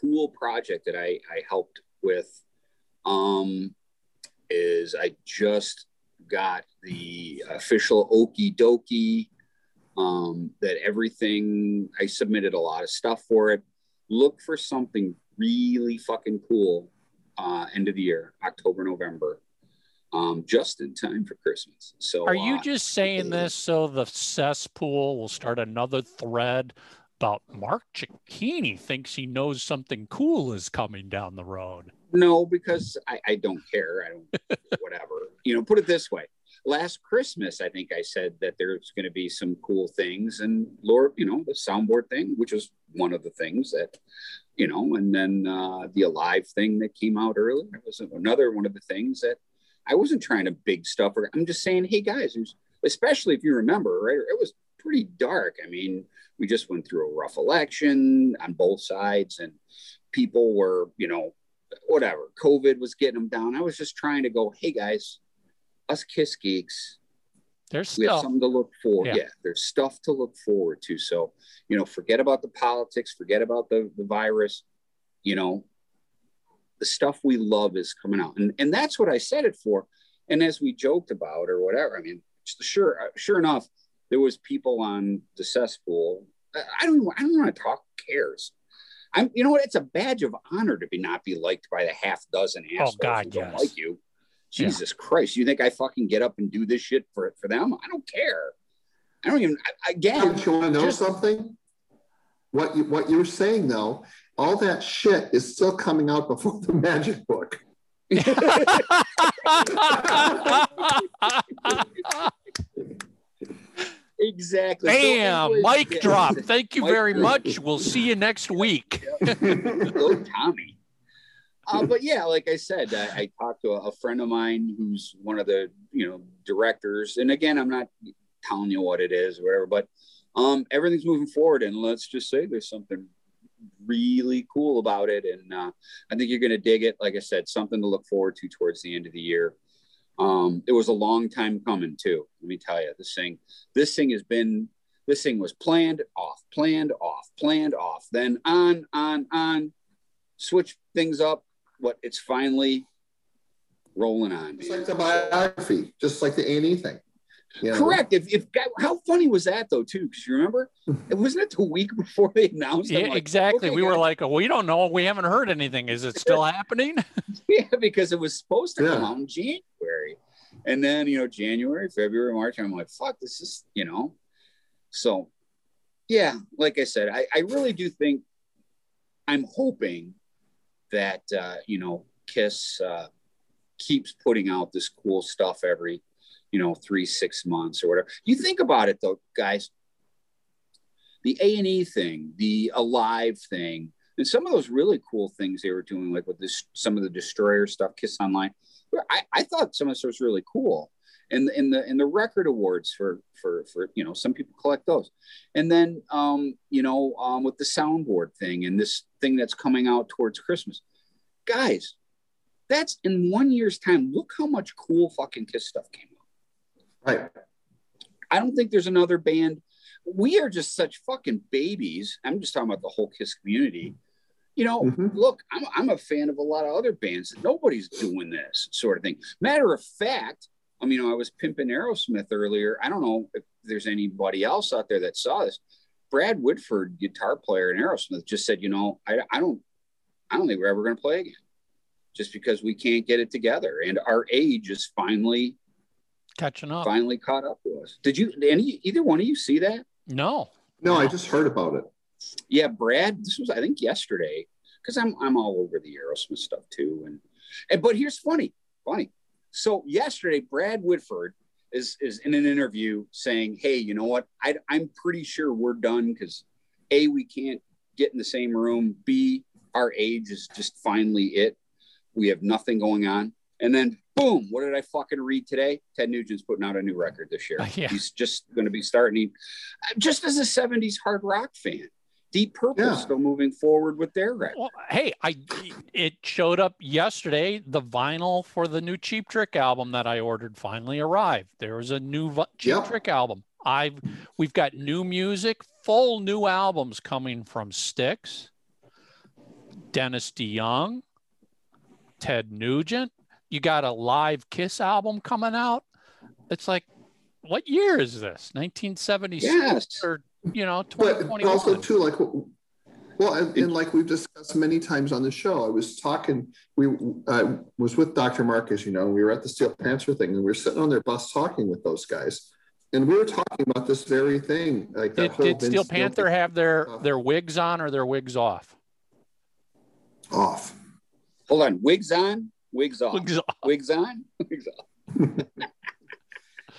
cool project that I helped with is I just got the official Okie Dokie that everything, I submitted a lot of stuff for it. Look for something really fucking cool end of the year, October, November, just in time for Christmas. So are you just saying this so the cesspool will start another thread about Mark Cicchini thinks he knows something cool is coming down the road? No, because I don't care. I don't, whatever. You know, put it this way. Last Christmas, I think I said that there's going to be some cool things, and Lord, you know, the soundboard thing, which was one of the things that, you know, and then the Alive thing that came out earlier was another one of the things that I wasn't trying to big stuff. Or I'm just saying, hey guys, especially if you remember, right? It was pretty dark. I mean, we just went through a rough election on both sides, and people were, you know, whatever. COVID was getting them down. I was just trying to go, hey guys, us KISS geeks, we have something to look for. Yeah, there's stuff to look forward to. So, you know, forget about the politics, forget about the virus. You know, the stuff we love is coming out. And that's what I said it for. And as we joked about or whatever, I mean, sure enough, there was people on the cesspool. I don't want to talk, who cares? You know what? It's a badge of honor to not be liked by the half dozen assholes who don't like you. Jesus Christ, you think I fucking get up and do this shit for them? I don't care. I don't even, again. Don't you want to know something? What you're saying, though, all that shit is still coming out before the magic book. Exactly. Bam, so mic drop. Thank you very much. We'll see you next week. Go Tommy. But yeah, like I said, I talked to a friend of mine who's one of the, you know, directors. And again, I'm not telling you what it is or whatever, but everything's moving forward. And let's just say there's something really cool about it. And I think you're going to dig it. Like I said, something to look forward to towards the end of the year. It was a long time coming too. Let me tell you, this thing was planned off, then on, switch things up. But it's finally rolling on. It's like the biography, just like the A&E thing. You know? Correct. If how funny was that though too? Because you remember, it wasn't it the week before they announced it. Yeah, like, exactly. Okay, we were like, we don't know. We haven't heard anything. Is it still happening? Yeah, because it was supposed to come out in January, and then January, February, March. I'm like, fuck, this is So, yeah, like I said, I really do think I'm hoping that, KISS keeps putting out this cool stuff every, 3-6 months or whatever. You think about it, though, guys, the A&E thing, the Alive thing, and some of those really cool things they were doing, like with this, some of the Destroyer stuff, KISS Online. I thought some of this was really cool. And in the record awards for some people collect those, and then with the soundboard thing and this thing that's coming out towards Christmas, guys, that's in 1 year's time. Look how much cool fucking KISS stuff came out. Right. I don't think there's another band. We are just such fucking babies. I'm just talking about the whole KISS community. Look, I'm a fan of a lot of other bands that nobody's doing this sort of thing. Matter of fact. I was pimping Aerosmith earlier. I don't know if there's anybody else out there that saw this. Brad Whitford, guitar player in Aerosmith, just said, I I don't think we're ever going to play again, just because we can't get it together. And our age is finally catching up, finally caught up to us. Did you, either one of you see that? No, I just heard about it. Yeah, Brad, this was, I think, yesterday, because I'm all over the Aerosmith stuff too. And but here's funny. So yesterday, Brad Whitford is in an interview saying, hey, you know what? I'm pretty sure we're done because A, we can't get in the same room. B, our age is just finally it. We have nothing going on. And then, boom, what did I fucking read today? Ted Nugent's putting out a new record this year. Yeah. He's just going to be starting. Just as a 70s hard rock fan, Deep Purple is still moving forward with their record. Well, hey, it showed up yesterday. The vinyl for the new Cheap Trick album that I ordered finally arrived. There was a new Cheap Trick album. We've got new music, full new albums coming from Styx, Dennis DeYoung, Ted Nugent. You got a live KISS album coming out. It's like, what year is this? 1976 or, you know, 2021. But also too, like, well, and like we've discussed many times on the show, I was talking, I was with Dr. Marcus, you know, and we were at the Steel Panther thing and we were sitting on their bus talking with those guys. And we were talking about this very thing. Like, did Steel Panther have their wigs on or their wigs off? Off. Hold on, wigs on, wigs off, wigs, off. Wigs on, wigs off.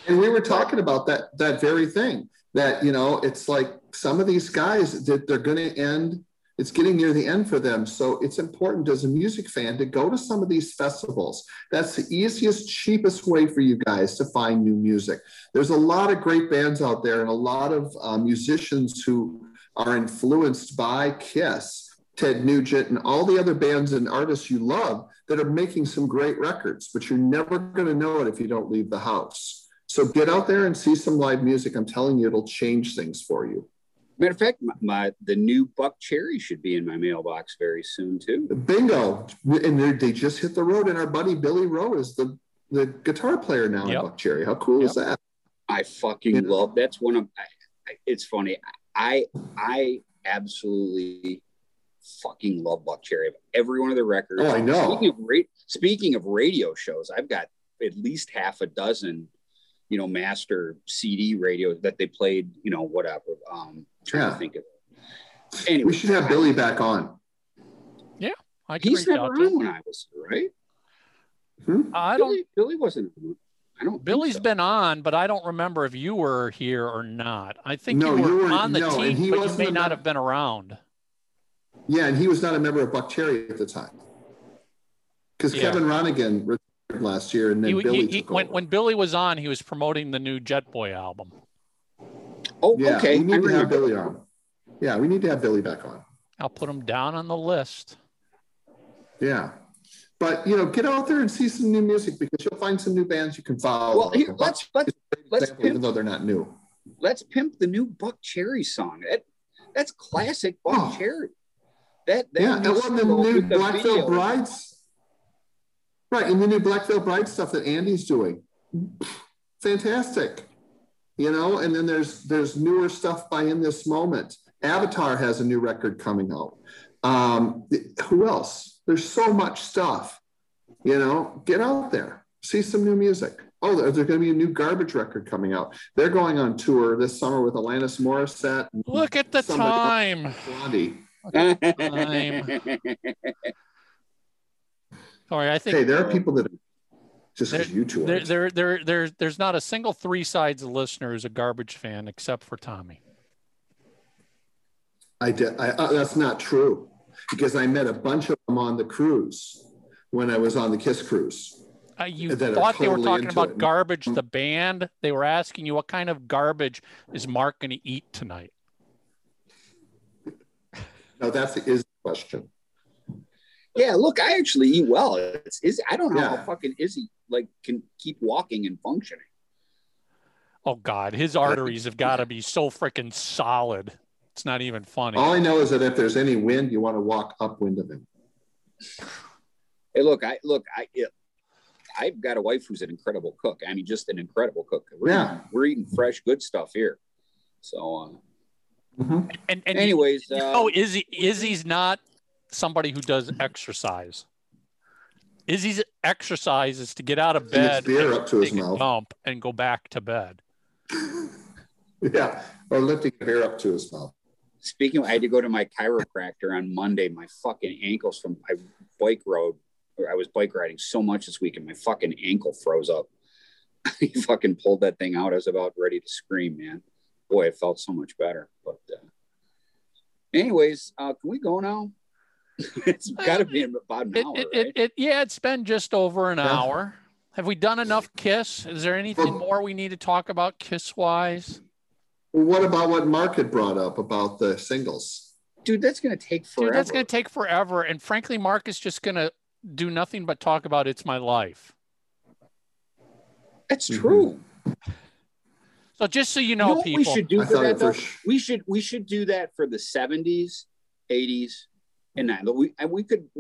And we were talking about that very thing. That, you know, it's like some of these guys that they're going to end. It's getting near the end for them, so it's important as a music fan to go to some of these festivals. That's the easiest, cheapest way for you guys to find new music. There's a lot of great bands out there, and a lot of musicians who are influenced by KISS, Ted Nugent, and all the other bands and artists you love that are making some great records, but you're never going to know it if you don't leave the house. So get out there and see some live music. I'm telling you, it'll change things for you. Matter of fact, the new Buck Cherry should be in my mailbox very soon too. Bingo. And they just hit the road, and our buddy Billy Rowe is the guitar player now in Buck Cherry. How cool is that? I fucking love, that's one of, it's funny. I absolutely fucking love Buck Cherry. Every one of the records. Oh, I know. Speaking of radio shows, I've got at least half a dozen, you know, master CD radio that they played, you know, whatever. Trying to think of it. Anyway, we should have Billy back on. Yeah, he's never on when I was right. I don't. Billy wasn't. I don't. Billy's been on, but I don't remember if you were here or not. I think you were on the team, but you may not have been around. Yeah, and he was not a member of Buck Cherry at the time because Kevin Ronigan retired last year, and then Billy took over. When Billy was on, he was promoting the new Jet Boy album. Oh, yeah, okay. We need to have Billy on. Yeah, we need to have Billy back on. I'll put him down on the list. Yeah. But, you know, get out there and see some new music because you'll find some new bands you can follow. Well, here, let's even though they're not new. Let's pimp the new Buck Cherry song. That's classic Buck Cherry. That wasn't the new Blackville Brides. Right, and the new Blackville Bride stuff that Andy's doing. Fantastic. You know, and then there's newer stuff by In This Moment. Avatar has a new record coming out. Who else? There's so much stuff. You know, get out there. See some new music. Oh, there's going to be a new Garbage record coming out. They're going on tour this summer with Alanis Morissette. Look at the time. Blondie. Look at the time. Sorry, I think... Hey, there are people that... Just because you two are. There's not a single Three Sides listener who's a Garbage fan except for Tommy. That's not true because I met a bunch of them on the cruise when I was on the KISS cruise. You thought they were talking about Garbage, the band. They were asking you what kind of garbage is Mark going to eat tonight. No, that's the question. Yeah, look, I actually eat well. It's Izzy. I don't know how fucking Izzy like can keep walking and functioning. Oh God, his arteries have got to be so freaking solid. It's not even funny. All I know is that if there's any wind, you want to walk upwind of him. Hey, I've got a wife who's an incredible cook. I mean, just an incredible cook. We're eating fresh, good stuff here. So, anyways, Izzy's not somebody who does exercise. Izzy's exercise is to get out of bed and up to his mouth. Dump and go back to bed. Yeah, or lifting a beer up to his mouth. Speaking of, I had to go to my chiropractor on Monday. My fucking ankles from my bike rode. I was bike riding so much this week and my fucking ankle froze up. He fucking pulled that thing out. I was about ready to scream, man. Boy, it felt so much better. But anyways, can we go now? It's got to be about an hour, right? Yeah, it's been just over an hour. Have we done enough KISS? Is there anything more we need to talk about KISS-wise? What about what Mark had brought up about the singles? Dude, that's going to take forever. Dude, that's going to take forever. And frankly, Mark is just going to do nothing but talk about It's My Life. That's true. So just so you know, people, what we should do for that, we should do that for the 70s, 80s, and 90s. We could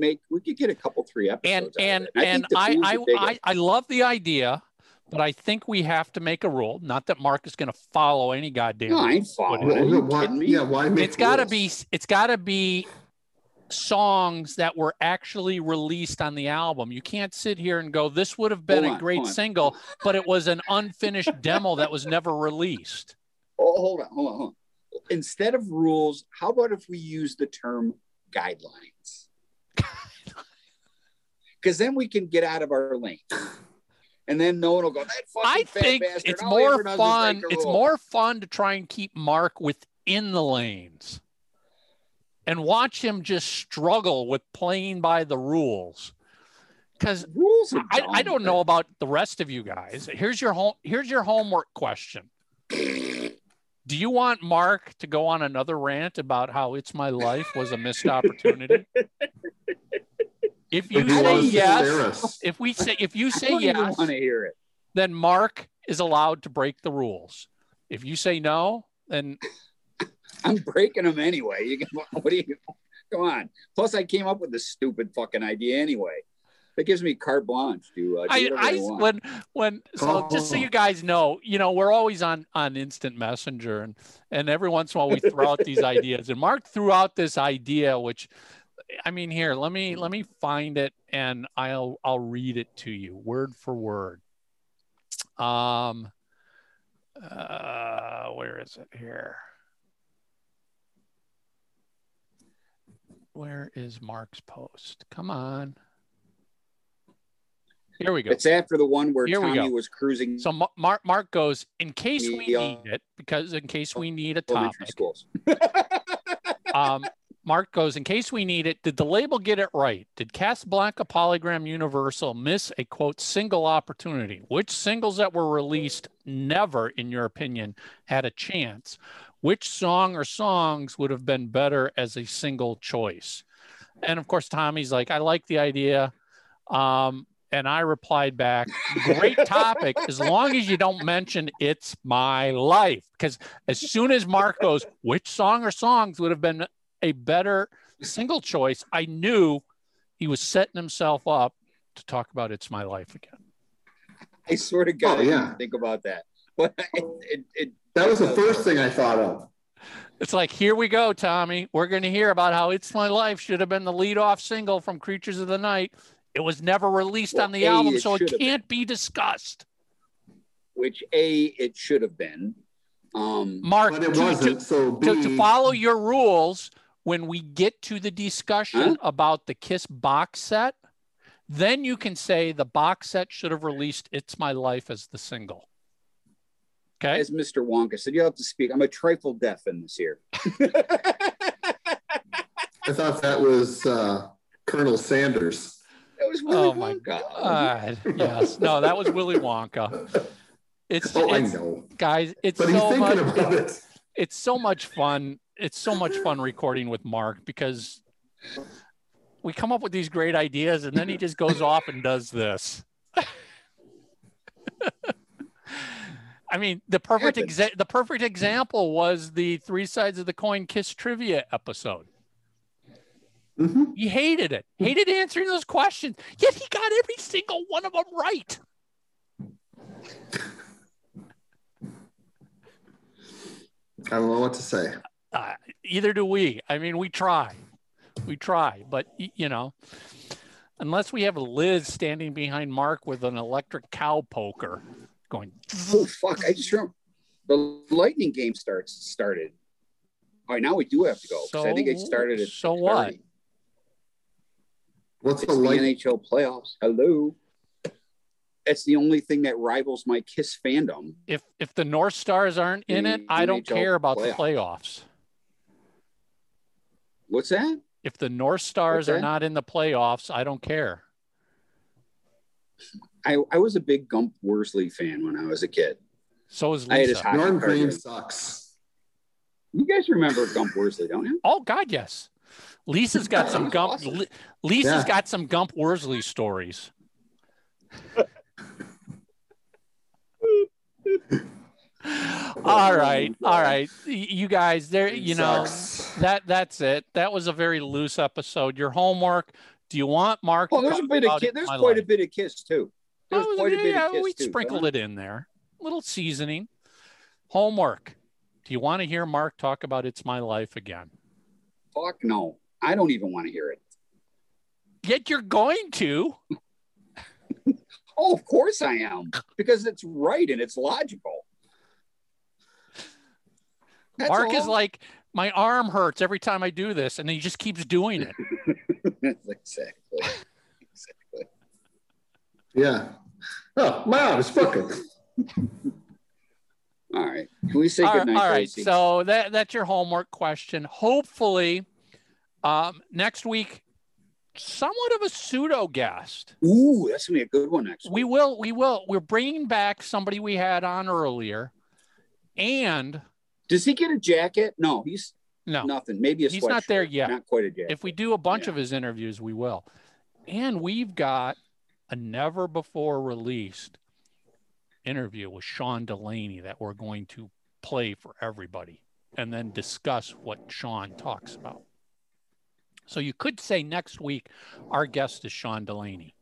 get a couple episodes. And I love the idea, but I think we have to make a rule. Not that Mark is going to follow any goddamn. No, I ain't following. Why make it's got to be. It's got to be songs that were actually released on the album. You can't sit here and go, this would have been a great single, but it was an unfinished demo that was never released. Oh, hold on. Instead of rules, how about if we use the term guidelines? Because then we can get out of our lane. And then no one will go, that fucking I think bastard, it's more fun. It's more fun to try and keep Mark within the lanes and watch him just struggle with playing by the rules. Because I don't know about the rest of you guys. Here's your homework question. Do you want Mark to go on another rant about how It's My Life was a missed opportunity? If you say yes, if you say yes, hear it, then Mark is allowed to break the rules. If you say no, then I'm breaking them anyway. Come on. Plus, I came up with this stupid fucking idea anyway. That gives me carte blanche to So just so you guys know, we're always on Instant Messenger, and every once in a while we throw out these ideas. And Mark threw out this idea, which, I mean, here, let me find it and I'll read it to you word for word. Where is it here? Where is Mark's post? Come on. Here we go. It's after the one where Tommy was cruising. So Mark goes, in case we need it, because in case we need a topic. Mark goes, in case we need it, did the label get it right? Did Casablanca, Polygram, Universal miss a, quote, single opportunity? Which singles that were released never, in your opinion, had a chance? Which song or songs would have been better as a single choice? And of course, Tommy's like, I like the idea. And I replied back, great topic, as long as you don't mention It's My Life. Because as soon as Mark goes, which song or songs would have been a better single choice, I knew he was setting himself up to talk about It's My Life again. I swear to God, I didn't think about that. But that was the first thing I thought of. It's like, here we go, Tommy. We're going to hear about how It's My Life should have been the lead-off single from Creatures of the Night. It was never released on the album, so it can't be discussed. Which, A, it should have been. Mark, but it wasn't, to follow your rules, when we get to the discussion about the KISS box set, then you can say the box set should have released It's My Life as the single. Okay. As Mr. Wonka said, you have to speak. I'm a trifle deaf in this here. I thought that was Colonel Sanders. That was Willy Wonka. My God. Yes. No, that was Willy Wonka. I know. Guys, it's so much fun. It's so much fun recording with Mark because we come up with these great ideas and then he just goes off and does this. I mean, the perfect example was the Three Sides of the Coin KISS trivia episode. Mm-hmm. He hated it. Hated answering those questions. Yet he got every single one of them right. I don't know what to say. Either do we. I mean, we try. We try, but you know, unless we have Liz standing behind Mark with an electric cow poker going. Oh, fuck. I just remember the lightning game started. All right, now we do have to go. So, I think it started at so 30. What? What's the NHL playoffs? Hello. That's the only thing that rivals my KISS fandom. If the North Stars aren't in it, I don't care about the playoffs. What's that? If the North Stars are not in the playoffs, I don't care. I was a big Gump Worsley fan when I was a kid. So is Lisa. Norm Green sucks. You guys remember Gump Worsley, don't you? Oh God, yes. Lisa's got some Gump. Awesome. Lisa's got some Gump Worsley stories. All right. You guys, there. You know, that's it. That was a very loose episode. Your homework. Do you want Mark? Oh, there's a bit of KISS. There's quite a bit of KISS too. We sprinkled it in there. A little seasoning. Homework. Do you want to hear Mark talk about "It's My Life" again? Fuck no. I don't even want to hear it. Yet you're going to. Oh, of course I am, because it's right and it's logical. That's Mark is like, my arm hurts every time I do this, and he just keeps doing it. Exactly. Yeah. Oh, my arm is fucking. All right. Can we say good night? All right. So that's your homework question. Hopefully, next week, somewhat of a pseudo guest. Ooh, that's gonna be a good one next week. We will. We're bringing back somebody we had on earlier. And does he get a jacket? No, he's nothing. Maybe a sweatshirt. He's not there yet. Not quite a jacket. If we do a bunch of his interviews, we will. And we've got a never before released interview with Sean Delaney that we're going to play for everybody and then discuss what Sean talks about. So you could say next week, our guest is Sean Delaney.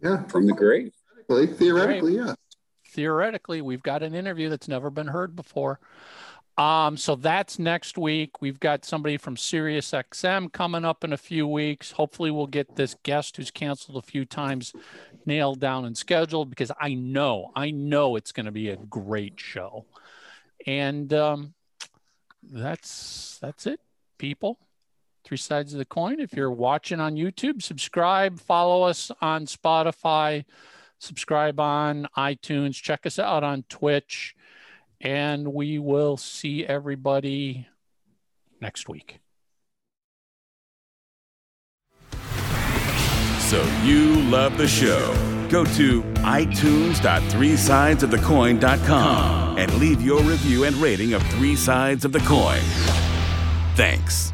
Yeah, from the grave. Theoretically, yeah. Theoretically, we've got an interview that's never been heard before. So that's next week. We've got somebody from SiriusXM coming up in a few weeks. Hopefully we'll get this guest who's canceled a few times nailed down and scheduled, because I know it's going to be a great show. And that's it, people. Three sides of the coin. If you're watching on YouTube, subscribe, follow us on Spotify, subscribe on iTunes, check us out on Twitch, and we will see everybody next week. So you love the show. Go to itunes.3sidesofthecoin.com and leave your review and rating of Three Sides of the Coin. Thanks.